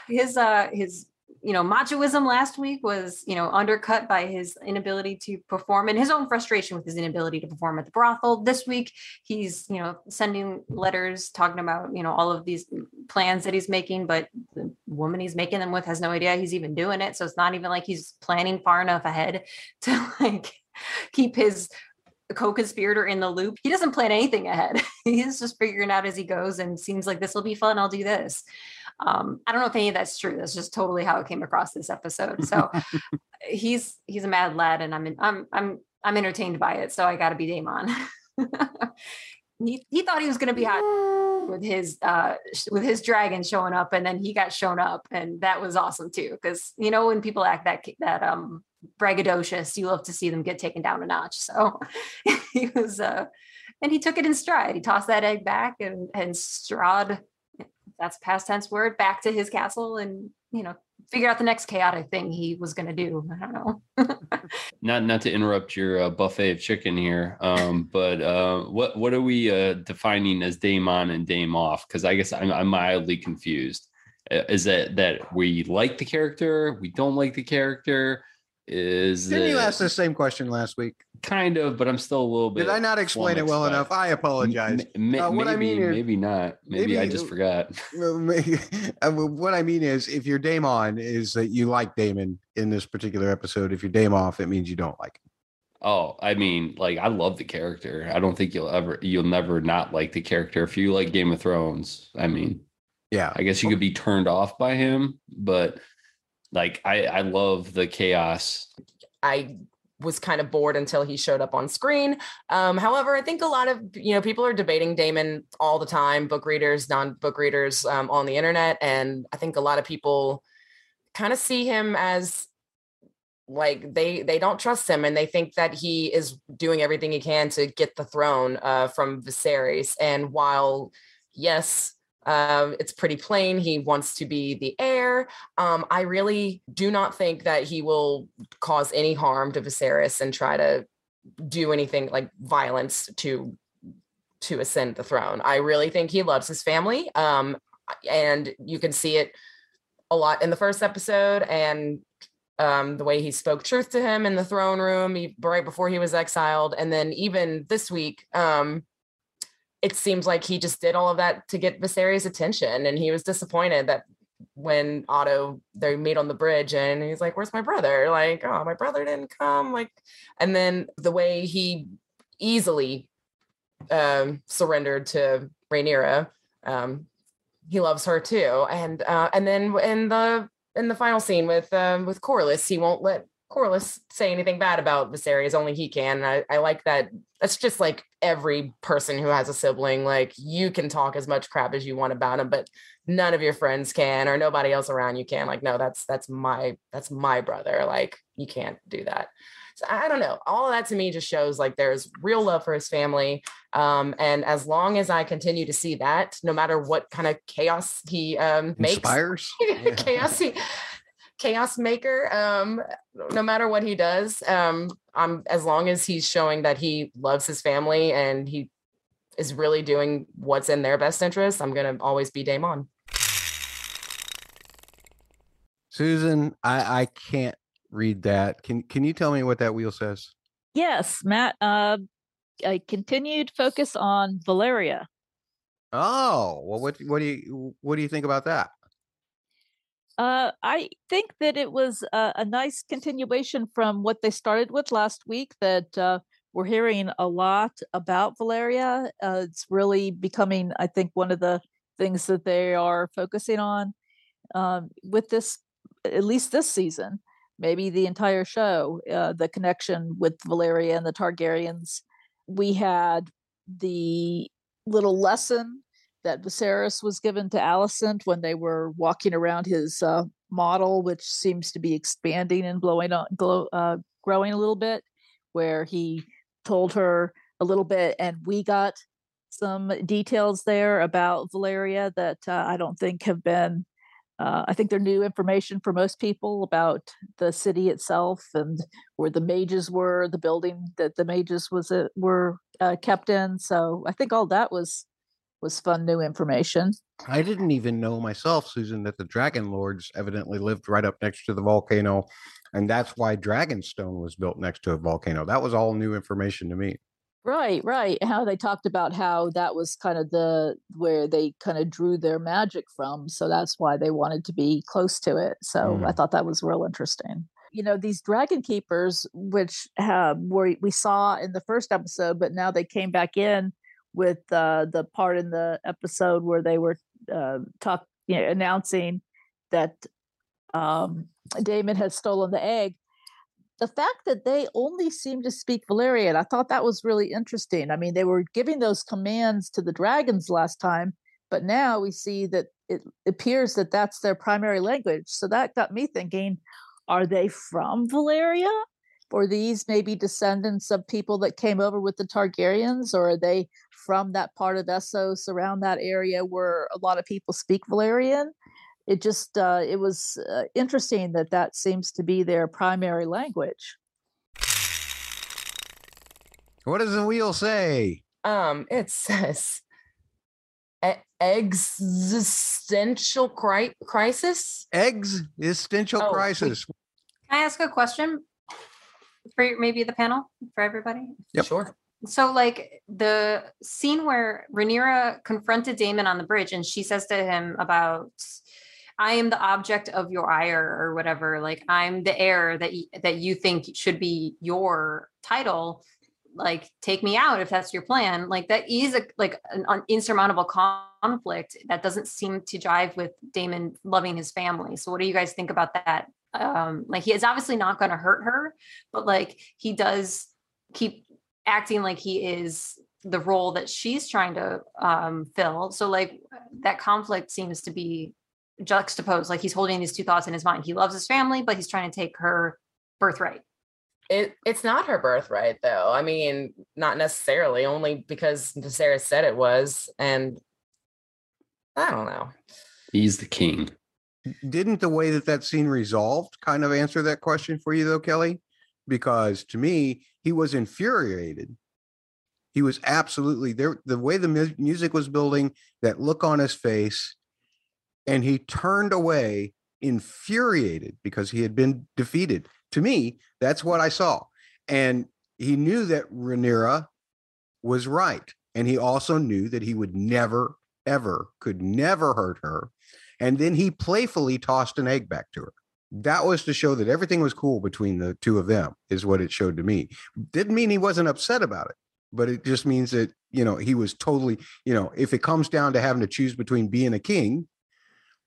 His you know, machoism last week was, you know, undercut by his inability to perform and his own frustration with his inability to perform at the brothel. This week, he's, you know, sending letters talking about, you know, all of these plans that he's making, but the woman he's making them with has no idea he's even doing it. So it's not even like he's planning far enough ahead to like keep his co-conspirator in the loop. He doesn't plan anything ahead. He's just figuring out as he goes and seems like this will be fun. I'll do this. I don't know if any of that's true. That's just totally how it came across this episode. So he's a mad lad, and I'm entertained by it. So I got to be Daemon. He thought he was going to be hot with his dragon showing up, and then he got shown up, and that was awesome too. Because you know when people act that braggadocious, you love to see them get taken down a notch. So he was, and he took it in stride. He tossed that egg back and strawed. That's past tense word, back to his castle and, you know, figure out the next chaotic thing he was going to do. I don't know. Not to interrupt your buffet of chicken here, but what are we defining as Daemon and Dame off? Because I guess I'm mildly confused. Is that we like the character? We don't like the character? Didn't you ask the same question last week? Kind of, but I'm still a little bit. Did I not explain it well enough? I apologize. Maybe not. Maybe I just forgot. What I mean is, if your Daemon is that you like Daemon in this particular episode, if you're Daemoff, it means you don't like him. Oh, I mean, like, I love the character. I don't think you'll never not like the character. If you like Game of Thrones, I mean, yeah, I guess you could be turned off by him, but like, I love the chaos. I was kind of bored until he showed up on screen. However, I think a lot of, people are debating Daemon all the time, book readers, non-book readers on the internet. And I think a lot of people kind of see him as, like, they don't trust him, and they think that he is doing everything he can to get the throne from Viserys. And while, yes, it's pretty plain he wants to be the heir, I really do not think that he will cause any harm to Viserys and try to do anything like violence to ascend the throne. I really think he loves his family, and you can see it a lot in the first episode, and the way he spoke truth to him in the throne room right before he was exiled. And then even this week, it seems like he just did all of that to get Viserys' attention. And he was disappointed that when Otto, they meet on the bridge and he's like, "Where's my brother?" Like, "Oh, my brother didn't come." Like, and then the way he easily surrendered to Rhaenyra. He loves her too. And then in the final scene with Corlys, he won't let Corlys say anything bad about Viserys, only he can. And I like that. That's just like every person who has a sibling. Like, you can talk as much crap as you want about him, but none of your friends can, or nobody else around you can. Like, no, that's my brother. Like, you can't do that. So I don't know. All of that to me just shows like there's real love for his family. And as long as I continue to see that, no matter what kind of chaos he makes, chaos maker, no matter what he does, as long as he's showing that he loves his family and he is really doing what's in their best interest, I'm going to always be Daemon. Susan, I can't read that. Can you tell me what that wheel says? Yes, Matt. I continued focus on Valyria. Oh, well, what do you think about that? I think that it was a nice continuation from what they started with last week, that we're hearing a lot about Valyria. It's really becoming, I think, one of the things that they are focusing on with this, at least this season, maybe the entire show, the connection with Valyria and the Targaryens. We had the little lesson that Viserys was given to Alicent when they were walking around his model, which seems to be expanding and growing a little bit, where he told her a little bit, and we got some details there about Valyria that I don't think have been, I think they're new information for most people about the city itself and where the mages were, the building that the mages were kept in. So I think all that was fun new information. I didn't even know myself, Susan, that the Dragon Lords evidently lived right up next to the volcano, and that's why Dragonstone was built next to a volcano. That was all new information to me. Right. How they talked about how that was kind of where they kind of drew their magic from, so that's why they wanted to be close to it. So I thought that was real interesting. These dragon keepers, which we saw in the first episode, but now they came back in with the part in the episode where they were announcing that Daemon had stolen the egg. The fact that they only seemed to speak Valyrian, I thought that was really interesting. I mean, they were giving those commands to the dragons last time, but now we see that it appears that that's their primary language. So that got me thinking, are they from Valyria? Or these maybe descendants of people that came over with the Targaryens, or are they from that part of Essos around that area where a lot of people speak Valyrian? It just, it was interesting that seems to be their primary language. What does the wheel say? It says, existential crisis? Existential crisis. Can I ask a question for maybe the panel, for everybody? Yep. Sure. So, like, the scene where Rhaenyra confronted Daemon on the bridge and she says to him about, I am the object of your ire or whatever, like, I'm the heir that you think should be your title, like, take me out if that's your plan. Like, that is an insurmountable conflict that doesn't seem to jive with Daemon loving his family. So what do you guys think about that? Like, he is obviously not going to hurt her, but, like, he does keep acting like he is the role that she's trying to fill. So, like, that conflict seems to be juxtaposed. Like, he's holding these two thoughts in his mind. He loves his family, but he's trying to take her birthright. It's not her birthright, though. I mean, not necessarily, only because Viserys said it was, and I don't know. He's the king. Didn't the way that scene resolved kind of answer that question for you, though, Kelly? Because to me, he was infuriated. He was absolutely there. The way the music was building, that look on his face, and he turned away infuriated because he had been defeated. To me, that's what I saw. And he knew that Rhaenyra was right. And he also knew that he would never, ever, could never hurt her. And then he playfully tossed an egg back to her. That was to show that everything was cool between the two of them, is what it showed to me. Didn't mean he wasn't upset about it, but it just means that, you know, he was totally, you know, if it comes down to having to choose between being a king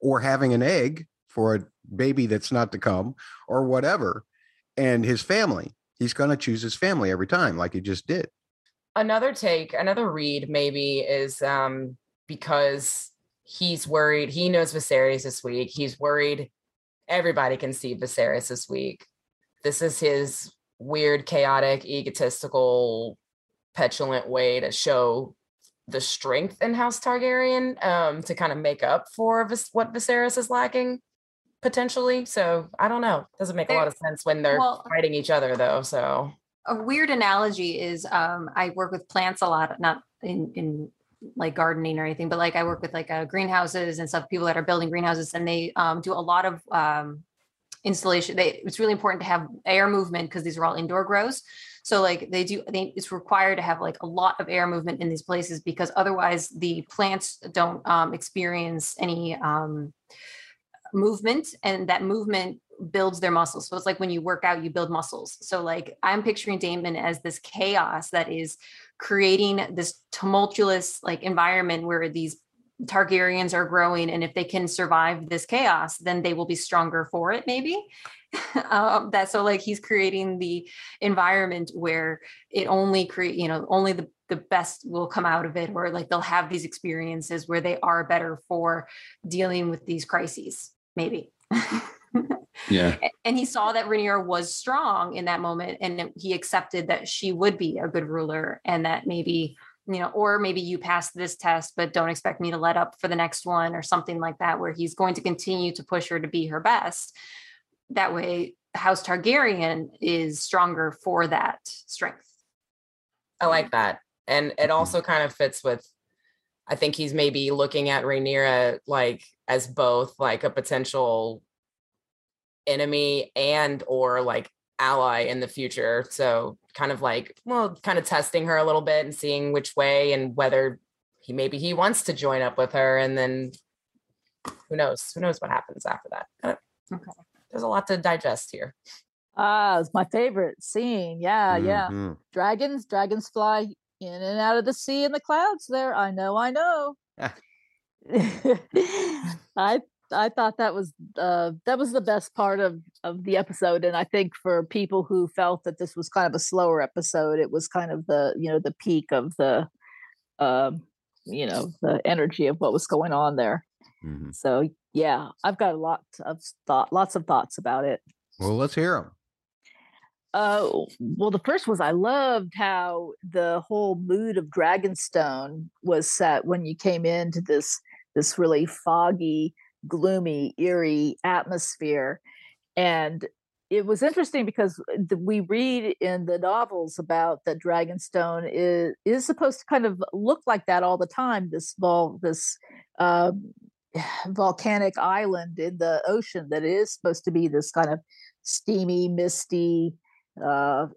or having an egg for a baby that's not to come or whatever, and his family, he's going to choose his family every time, like he just did. Another read maybe is because he's worried. He knows Viserys is weak. He's worried everybody can see Viserys this week. This is his weird, chaotic, egotistical, petulant way to show the strength in House Targaryen, to kind of make up for what Viserys is lacking, potentially. So I don't know. Doesn't make a lot of sense when they're fighting each other, though. So a weird analogy is I work with plants a lot, not in like gardening or anything, but like I work with like greenhouses and stuff, people that are building greenhouses, and they do a lot of installation. It's really important to have air movement because these are all indoor grows. So like it's required to have like a lot of air movement in these places because otherwise the plants don't experience any movement, and that movement builds their muscles. So it's like when you work out, you build muscles. So like I'm picturing Daemon as this chaos that is creating this tumultuous like environment where these Targaryens are growing, and if they can survive this chaos, then they will be stronger for it, maybe. So like he's creating the environment where it only only the best will come out of it, or like they'll have these experiences where they are better for dealing with these crises, maybe. Yeah. And he saw that Rhaenyra was strong in that moment, and he accepted that she would be a good ruler, and that maybe, you know, or maybe you passed this test, but don't expect me to let up for the next one, or something like that, where he's going to continue to push her to be her best. That way, House Targaryen is stronger for that strength. I like that. And it also kind of fits with, I think he's maybe looking at Rhaenyra like as both like a potential enemy and or like ally in the future. So kind of like, well, kind of testing her a little bit and seeing which way, and whether he wants to join up with her. And then who knows what happens after that. Okay. There's a lot to digest here. It's my favorite scene. Yeah. Mm-hmm. Yeah. Dragons fly in and out of the sea in the clouds there. I know. I thought that was the best part of the episode. And I think for people who felt that this was kind of a slower episode, it was kind of the, you know, the peak of the, the energy of what was going on there. Mm-hmm. So, yeah, I've got lots of thoughts about it. Well, let's hear them. Well, the first was I loved how the whole mood of Dragonstone was set when you came into this really foggy, gloomy, eerie atmosphere, and it was interesting because we read in the novels about that Dragonstone is supposed to kind of look like that all the time, this volcanic island in the ocean that is supposed to be this kind of steamy, misty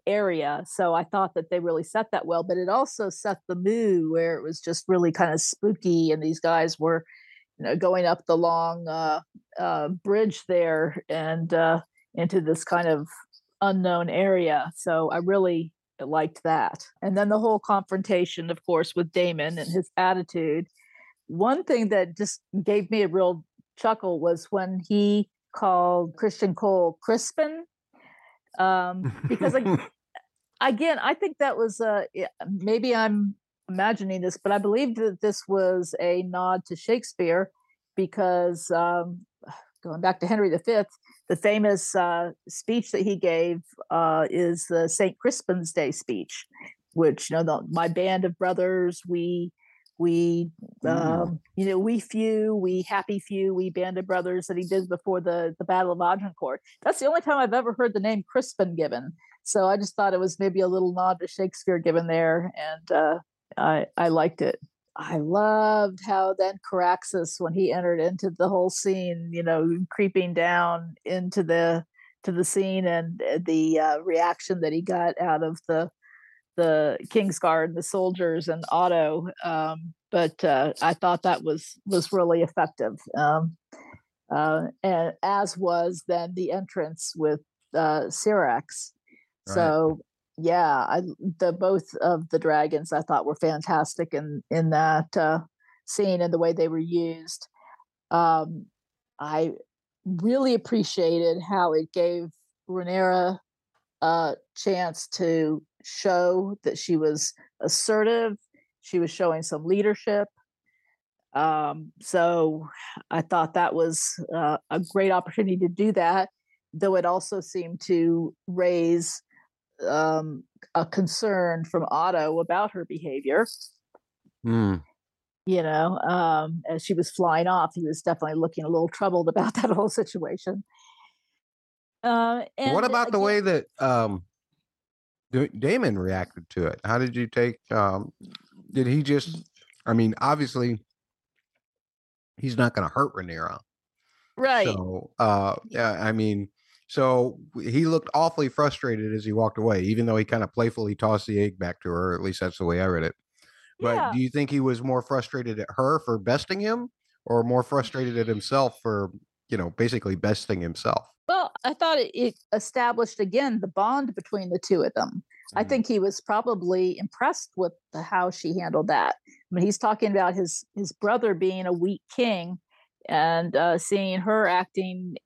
area. So I thought that they really set that well, but it also set the mood where it was just really kind of spooky, and these guys were, you know, going up the long bridge there and into this kind of unknown area. So I really liked that. And then the whole confrontation, of course, with Daemon and his attitude. One thing that just gave me a real chuckle was when he called Criston Cole Crispin, because again, I think that was maybe I'm imagining this, but I believe that this was a nod to Shakespeare, because going back to Henry V, the famous speech that he gave is the St. Crispin's Day speech, which, you know, my band of brothers, we happy few, we band of brothers, that he did before the Battle of Agincourt. That's the only time I've ever heard the name Crispin given. So I just thought it was maybe a little nod to Shakespeare given there, and I liked it. I loved how then Caraxes, when he entered into the whole scene, you know, creeping down into the scene, and the reaction that he got out of the King's Guard, the soldiers, and Otto. But I thought that was really effective. And as was then the entrance with Syrax. Right. So yeah, both of the dragons I thought were fantastic in that scene and the way they were used. I really appreciated how it gave Rhaenyra a chance to show that she was assertive. She was showing some leadership. So I thought that was a great opportunity to do that, though it also seemed to raise a concern from Otto about her behavior. You know, as she was flying off, he was definitely looking a little troubled about that whole situation. And what about the way that Daemon reacted to it? How did you take, did he just, I mean, obviously he's not going to hurt Rhaenyra. Right. So, so he looked awfully frustrated as he walked away, even though he kind of playfully tossed the egg back to her. At least that's the way I read it. But yeah. Do you think he was more frustrated at her for besting him, or more frustrated at himself for, you know, basically besting himself? Well, I thought it established, again, the bond between the two of them. Mm-hmm. I think he was probably impressed with how she handled that. I mean, he's talking about his brother being a weak king, and seeing her acting,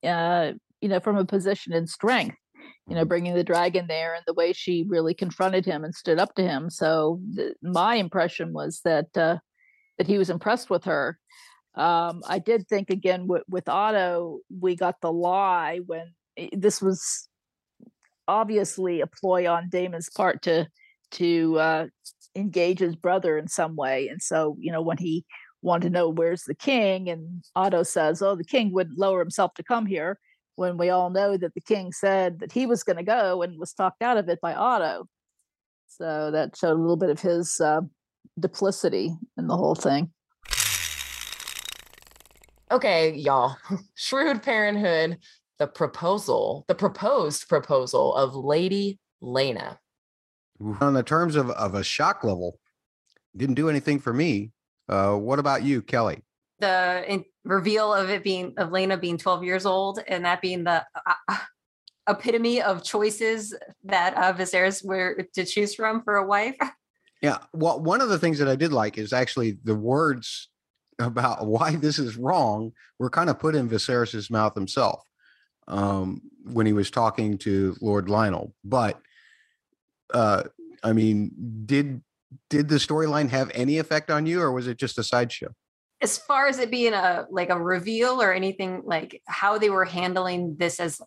you know, from a position in strength, you know, bringing the dragon there, and the way she really confronted him and stood up to him. So my impression was that he was impressed with her. I did think, again, with Otto, we got the lie when this was obviously a ploy on Daemon's part to engage his brother in some way. And so, you know, when he wanted to know where's the king, and Otto says, oh, the king wouldn't lower himself to come here, when we all know that the king said that he was going to go and was talked out of it by Otto. So that showed a little bit of his duplicity in the whole thing. Okay, y'all. Shrewd Parenthood, the proposed proposal of Lady Laena. On the terms of a shock level, didn't do anything for me. What about you, Kelly? The reveal of Laena being 12 years old, and that being the epitome of choices that Viserys were to choose from for a wife. Yeah. Well, one of the things that I did like is actually the words about why this is wrong were kind of put in Viserys' mouth himself when he was talking to Lord Lionel. But, I mean, did the storyline have any effect on you, or was it just a sideshow? As far as it being a reveal or anything, like how they were handling this as,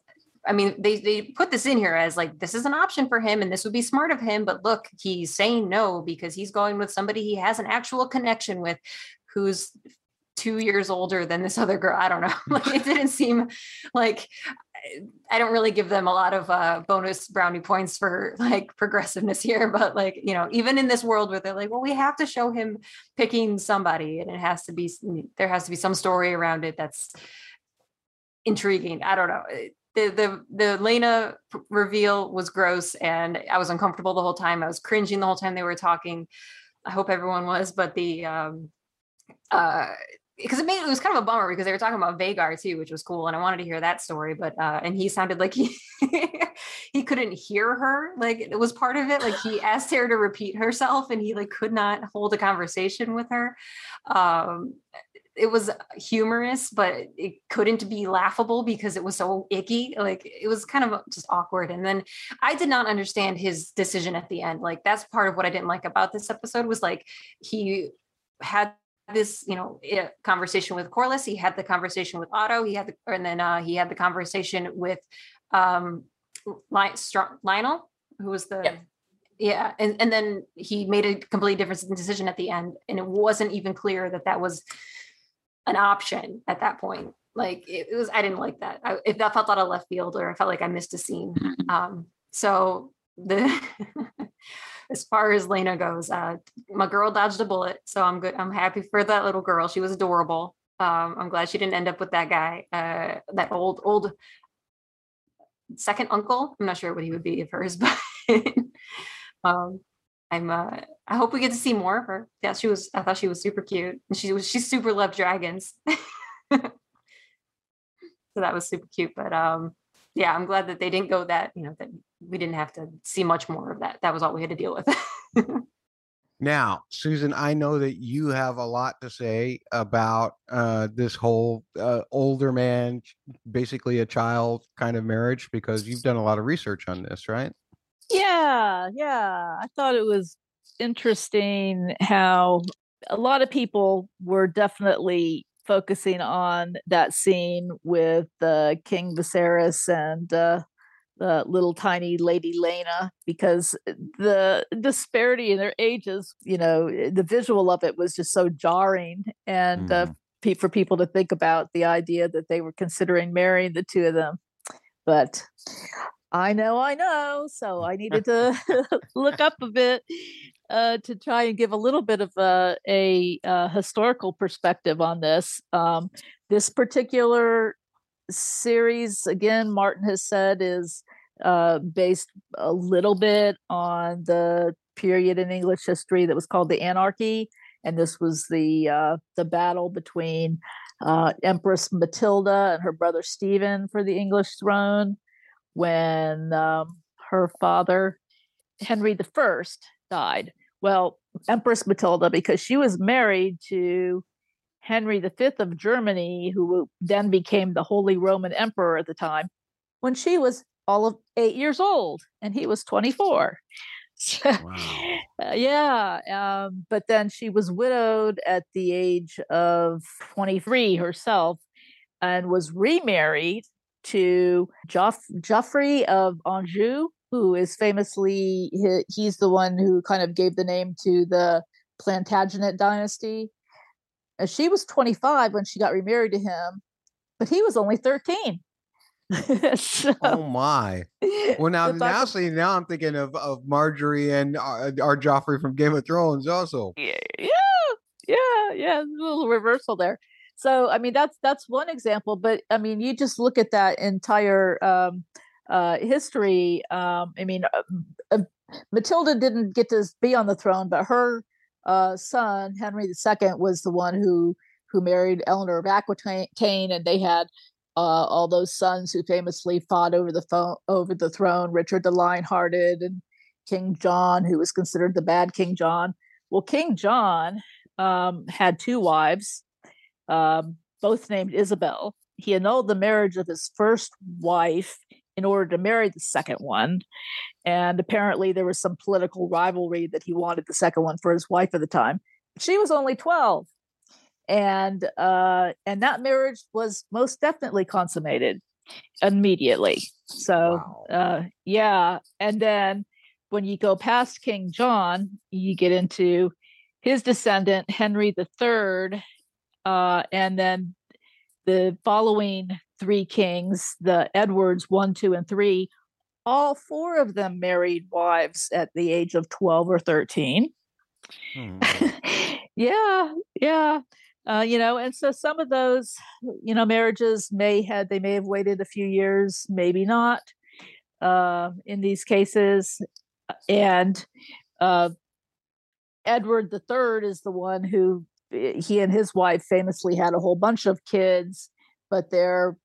I mean, they put this in here as like, this is an option for him and this would be smart of him, but look, he's saying no because he's going with somebody he has an actual connection with, who's 2 years older than this other girl. I don't know. Like, it didn't seem like, I don't really give them a lot of bonus brownie points for like progressiveness here, but like, you know, even in this world where they're like, well, we have to show him picking somebody and it has to be, there has to be some story around it that's intriguing. I don't know. The Laena reveal was gross and I was uncomfortable the whole time. I was cringing the whole time they were talking. I hope everyone was, but the, because it was kind of a bummer because they were talking about Vhagar too, which was cool. And I wanted to hear that story, but, and he sounded like he, he couldn't hear her. Like it was part of it. Like he asked her to repeat herself and he like could not hold a conversation with her. It was humorous, but it couldn't be laughable because it was so icky. Like it was kind of just awkward. And then I did not understand his decision at the end. Like that's part of what I didn't like about this episode was like, he had this, you know, conversation with Corlys. He had the conversation with Otto. He had the conversation with Lionel, who was the, yep. Yeah. And then he made a completely different decision at the end. And it wasn't even clear that that was an option at that point. Like it was, I didn't like that. If that felt out of left field or I felt like I missed a scene. As far as Laena goes, my girl dodged a bullet. So I'm good. I'm happy for that little girl. She was adorable. I'm glad she didn't end up with that guy, that old second uncle. I'm not sure what he would be of hers, but I hope we get to see more of her. Yeah, I thought she was super cute. And she super loved dragons. So that was super cute. But yeah, I'm glad that they didn't go that, you know, that we didn't have to see much more of that. That was all we had to deal with. Now, Susan, I know that you have a lot to say about this whole older man, basically a child kind of marriage, because you've done a lot of research on this, right? Yeah. I thought it was interesting how a lot of people were definitely focusing on that scene with King Viserys and the little tiny lady Laena, because the disparity in their ages, you know, the visual of it was just so jarring. And for people to think about the idea that they were considering marrying the two of them. But I know. So I needed to look up a bit to try and give a little bit of a historical perspective on this. This particular series, again, Martin has said, is based a little bit on the period in English history that was called the Anarchy. And this was the battle between Empress Matilda and her brother Stephen for the English throne, when her father, Henry I, died. Well, Empress Matilda, because she was married to Henry V of Germany, who then became the Holy Roman Emperor at the time, when she was all of 8 years old and he was 24. Wow. Yeah. But then she was widowed at the age of 23 herself and was remarried to Joffrey of Anjou, who is famously, he's the one who kind of gave the name to the Plantagenet dynasty. And she was 25 when she got remarried to him, but he was only 13. So, oh my! Well, now I'm thinking of Marjorie and our Joffrey from Game of Thrones, also. Yeah. A little reversal there. So, I mean, that's one example, but I mean, you just look at that entire history. I mean, Matilda didn't get to be on the throne, but her son, Henry II, was the one who married Eleanor of Aquitaine, and they had all those sons who famously fought over the throne, Richard the Lionhearted and King John, who was considered the bad King John. Well, King John had two wives, both named Isabel. He annulled the marriage of his first wife in order to marry the second one. And apparently there was some political rivalry that he wanted the second one for his wife at the time. She was only 12. And that marriage was most definitely consummated immediately. So, wow. Yeah. And then when you go past King John, you get into his descendant, Henry III, And then the following three kings, the Edwards 1, 2, and 3, all four of them married wives at the age of 12 or 13. You know, and so some of those, you know, marriages may have waited a few years, maybe not, in these cases. And Edward III is the one who, he and his wife famously had a whole bunch of kids, but their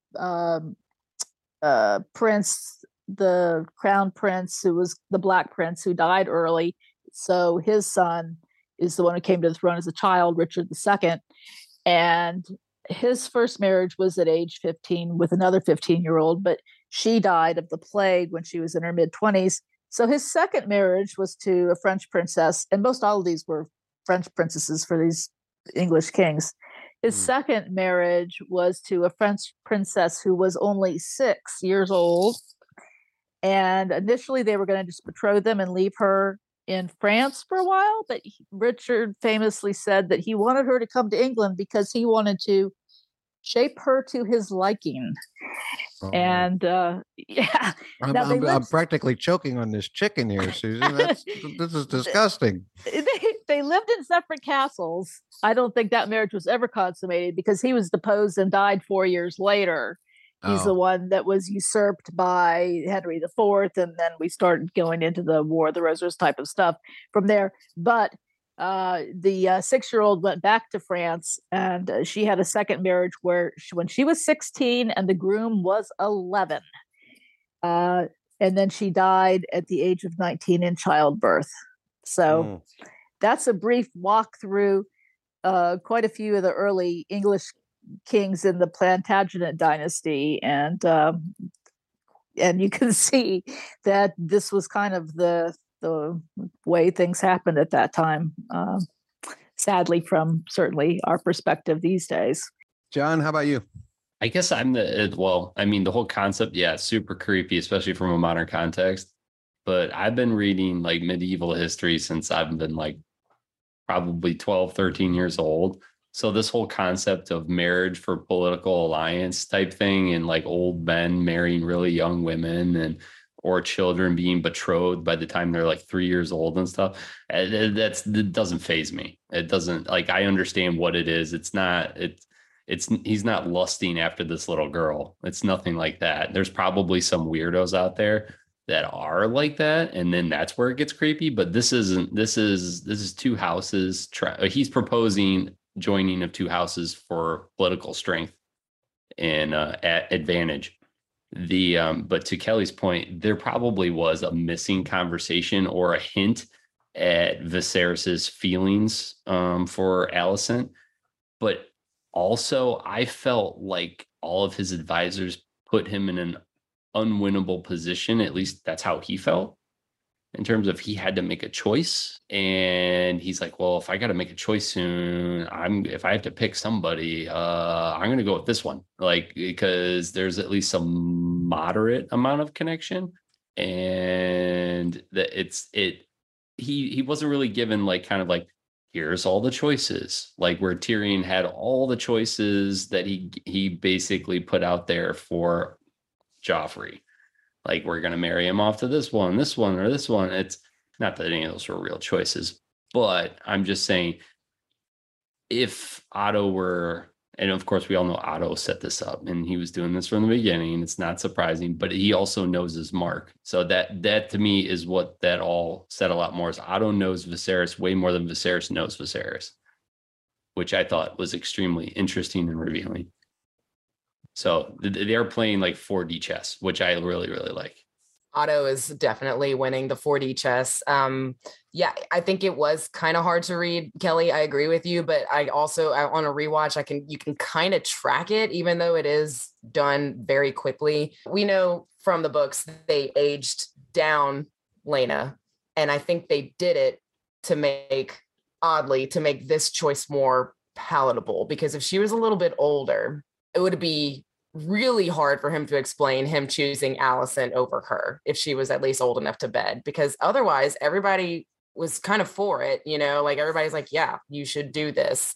prince, the crown prince, who was the Black Prince, who died early. So his son is the one who came to the throne as a child, Richard II. And his first marriage was at age 15 with another 15-year-old, but she died of the plague when she was in her mid-20s. So his second marriage was to a French princess, and most all of these were French princesses for these English kings. His second marriage was to a French princess who was only 6 years old. And initially they were going to just betroth them and leave her in France for a while, but Richard famously said that he wanted her to come to England because he wanted to shape her to his liking. And I'm practically choking on this chicken here, Susan. This is disgusting. They lived in separate castles. I don't think that marriage was ever consummated because he was deposed and died 4 years later. He's the one that was usurped by Henry IV, and then we started going into the War of the Roses type of stuff from there. But the 6-year-old went back to France, and she had a second marriage where when she was 16 and the groom was 11. And then she died at the age of 19 in childbirth. So that's a brief walk through quite a few of the early English kings in the Plantagenet dynasty, and you can see that this was kind of the way things happened at that time, sadly, from certainly our perspective these days. John, how about you? I guess the whole concept, super creepy, especially from a modern context, but I've been reading like medieval history since I've been like probably 12, 13 years old. So this whole concept of marriage for political alliance type thing, and like old men marrying really young women or children being betrothed by the time they're like 3 years old and stuff, that doesn't faze me. It doesn't, like, I understand what it is. He's not lusting after this little girl. It's nothing like that. There's probably some weirdos out there that are like that, and then that's where it gets creepy. But this is two houses. He's proposing joining of two houses for political strength and advantage. But to Kelly's point, there probably was a missing conversation or a hint at Viserys's feelings for Alicent. But also, I felt like all of his advisors put him in an unwinnable position. At least that's how he felt, in terms of he had to make a choice. And he's like, well, if I got to make a choice soon, if I have to pick somebody, I'm going to go with this one. Like, because there's at least some moderate amount of connection, and that he wasn't really given like, kind of like, here's all the choices, like where Tyrion had all the choices that he basically put out there for Joffrey. Like, we're going to marry him off to this one, or this one. It's not that any of those were real choices, but I'm just saying, if Otto were, and of course we all know Otto set this up and he was doing this from the beginning, it's not surprising, but he also knows his mark. So that to me is what that all said a lot more, is Otto knows Viserys way more than Viserys knows Viserys, which I thought was extremely interesting and revealing. So they're playing like 4D chess, which I really, really like. Otto is definitely winning the 4D chess. I think it was kind of hard to read, Kelly. I agree with you, but I on a rewatch, you can kind of track it, even though it is done very quickly. We know from the books they aged down Laena, and I think they did it to make this choice more palatable, because if she was a little bit older, it would be really hard for him to explain him choosing Alicent over her if she was at least old enough to bed, because otherwise everybody was kind of for it, you know, like everybody's like, yeah, you should do this.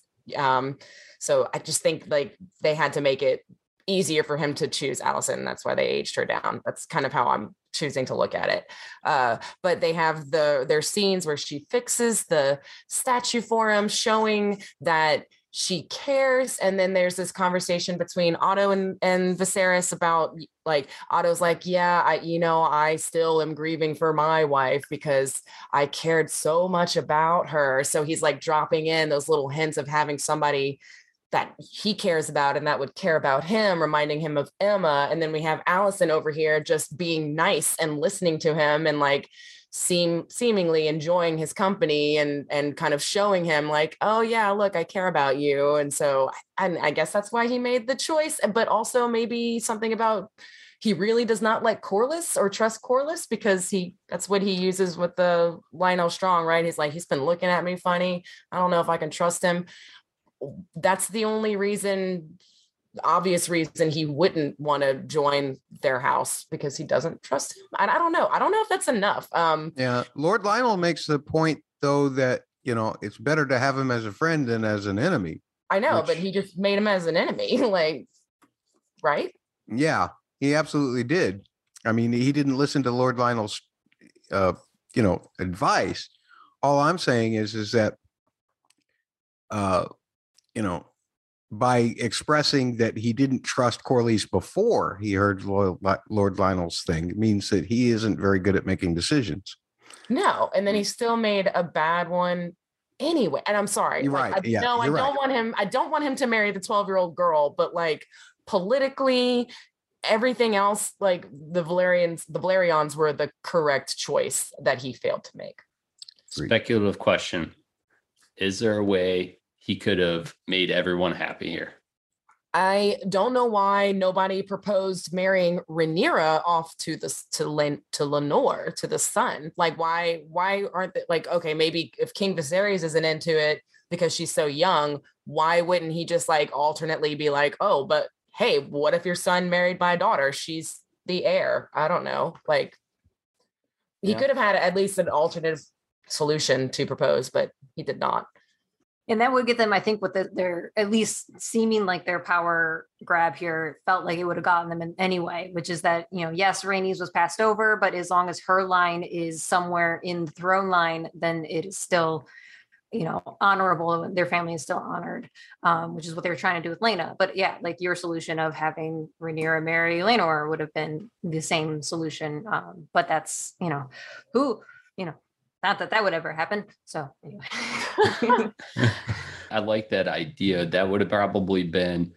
So I just think like they had to make it easier for him to choose Alicent. That's why they aged her down. That's kind of how I'm choosing to look at it. But they have their scenes where she fixes the statue for him, showing that she cares. And then there's this conversation between Otto and Viserys about like, Otto's like, yeah, I still am grieving for my wife because I cared so much about her. So he's like dropping in those little hints of having somebody that he cares about and that would care about him, reminding him of Emma. And then we have Alicent over here just being nice and listening to him and like seemingly enjoying his company and kind of showing him like, oh yeah, look, I care about you. And so, and I guess that's why he made the choice, but also maybe something about he really does not like Corlys or trust Corlys because that's what he uses with the Lionel Strong, right? He's like, he's been looking at me funny. I don't know if I can trust him. That's the only obvious reason he wouldn't want to join their house, because he doesn't trust him. And I don't know. I don't know if that's enough. Yeah. Lord Lionel makes the point though, that, you know, it's better to have him as a friend than as an enemy. I know, but he just made him as an enemy. Like, right. Yeah, he absolutely did. I mean, he didn't listen to Lord Lionel's, advice. All I'm saying is that, by expressing that he didn't trust Corlys before he heard Lord Lionel's thing, means that he isn't very good at making decisions. No. And then he still made a bad one anyway. And I'm sorry. You're like, right. I don't want him to marry the 12-year-old girl, but like politically, everything else, like the Valerians were the correct choice that he failed to make. Speculative question. Is there a way he could have made everyone happy here? I don't know why nobody proposed marrying Rhaenyra off to Lenore, to the son. Like, why aren't they like, okay, maybe if King Viserys isn't into it because she's so young, why wouldn't he just like alternately be like, oh, but hey, what if your son married my daughter? She's the heir. I don't know. Like he could have had at least an alternative solution to propose, but he did not. And that would get them, I think, with their at least seeming like their power grab here felt like it would have gotten them in anyway, which is that, you know, yes, Rhaenys was passed over, but as long as her line is somewhere in the throne line, then it is still, you know, honorable. Their family is still honored, which is what they were trying to do with Laena. But yeah, like your solution of having Rhaenyra marry Lenore would have been the same solution. But that's, you know, who, you know, not that would ever happen. So anyway. I like that idea. That would have probably been,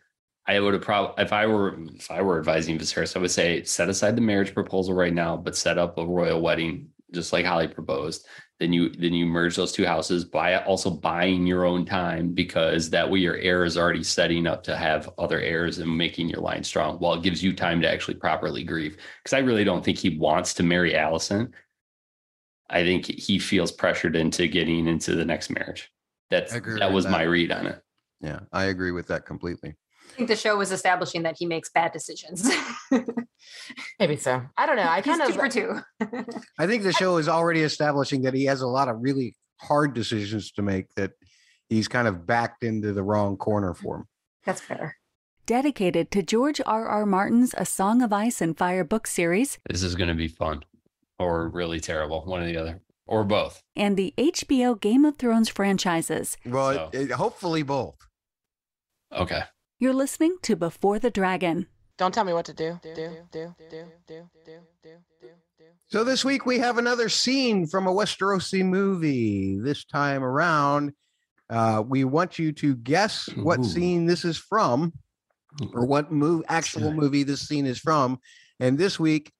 if I were advising Viserys, I would say set aside the marriage proposal right now, but set up a royal wedding, just like Holly proposed. Then you merge those two houses by also buying your own time, because that way your heir is already setting up to have other heirs and making your line strong while it gives you time to actually properly grieve. Because I really don't think he wants to marry Alicent. I think he feels pressured into getting into the next marriage. That was my read on it. Yeah, I agree with that completely. I think the show was establishing that he makes bad decisions. Maybe so. I don't know. He's kind of two for two. I think the show is already establishing that he has a lot of really hard decisions to make that he's kind of backed into the wrong corner for him. That's fair. Dedicated to George R.R. Martin's A Song of Ice and Fire book series. This is going to be fun. Or really terrible, one or the other, or both. And the HBO Game of Thrones franchises. Well, hopefully both. Okay. You're listening to Before the Dragon. Don't tell me what to do. So this week we have another scene from a Westerosi movie. This time around, we want you to guess what scene this is from, or what actual movie this scene is from. And this week,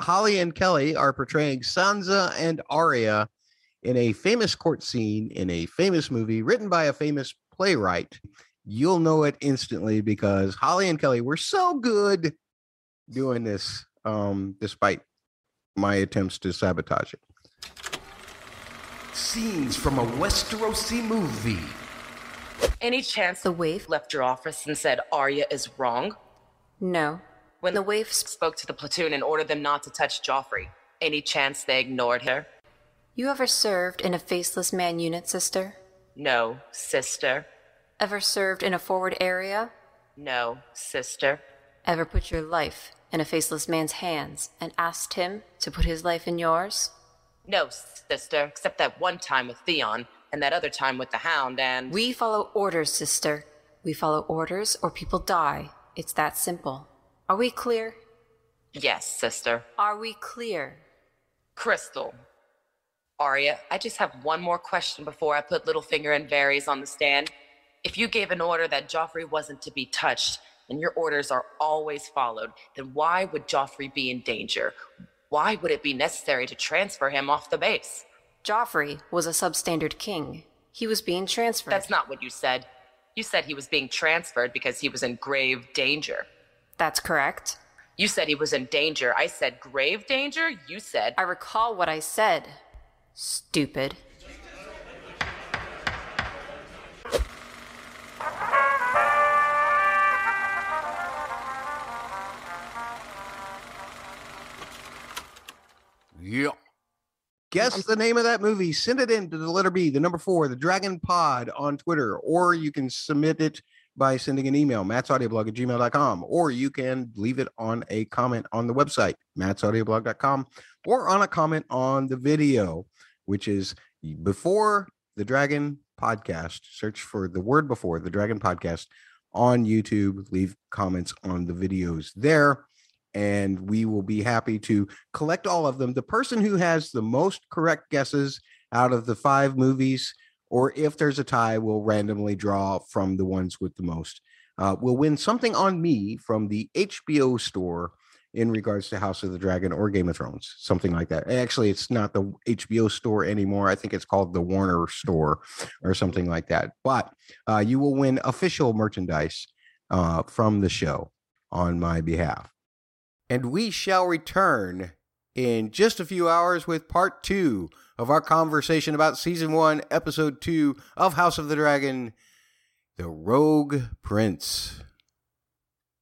Holly and Kelly are portraying Sansa and Arya in a famous court scene in a famous movie written by a famous playwright. You'll know it instantly because Holly and Kelly were so good doing this, despite my attempts to sabotage it. Scenes from a Westerosi movie. Any chance the waif left your office and said Arya is wrong? No. When the waif spoke to the platoon and ordered them not to touch Joffrey, any chance they ignored her? You ever served in a faceless man unit, sister? No, sister. Ever served in a forward area? No, sister. Ever put your life in a faceless man's hands and asked him to put his life in yours? No, sister, except that one time with Theon and that other time with the Hound and... We follow orders, sister. We follow orders or people die. It's that simple. Are we clear? Yes, sister. Are we clear? Crystal. Arya, I just have one more question before I put Littlefinger and Varys on the stand. If you gave an order that Joffrey wasn't to be touched, and your orders are always followed, then why would Joffrey be in danger? Why would it be necessary to transfer him off the base? Joffrey was a substandard king. He was being transferred. That's not what you said. You said he was being transferred because he was in grave danger. That's correct. You said he was in danger. I said grave danger? You said... I recall what I said. Stupid. Yeah. Guess the name of that movie. Send it in to the letter B, the number 4, the Dragon Pod on Twitter, or you can submit it by sending an email, mattsaudioblog@gmail.com, or you can leave it on a comment on the website, mattsaudioblog.com, or on a comment on the video, which is Before the Dragon Podcast. Search for the word Before the Dragon Podcast on YouTube. Leave comments on the videos there, and we will be happy to collect all of them. The person who has the most correct guesses out of the 5 movies, or if there's a tie, we'll randomly draw from the ones with the most. We'll win something on me from the HBO store in regards to House of the Dragon or Game of Thrones, something like that. Actually, it's not the HBO store anymore. I think it's called the Warner store or something like that. But you will win official merchandise from the show on my behalf. And we shall return in just a few hours with part 2 of our conversation about season 1, episode 2 of House of the Dragon, The Rogue Prince.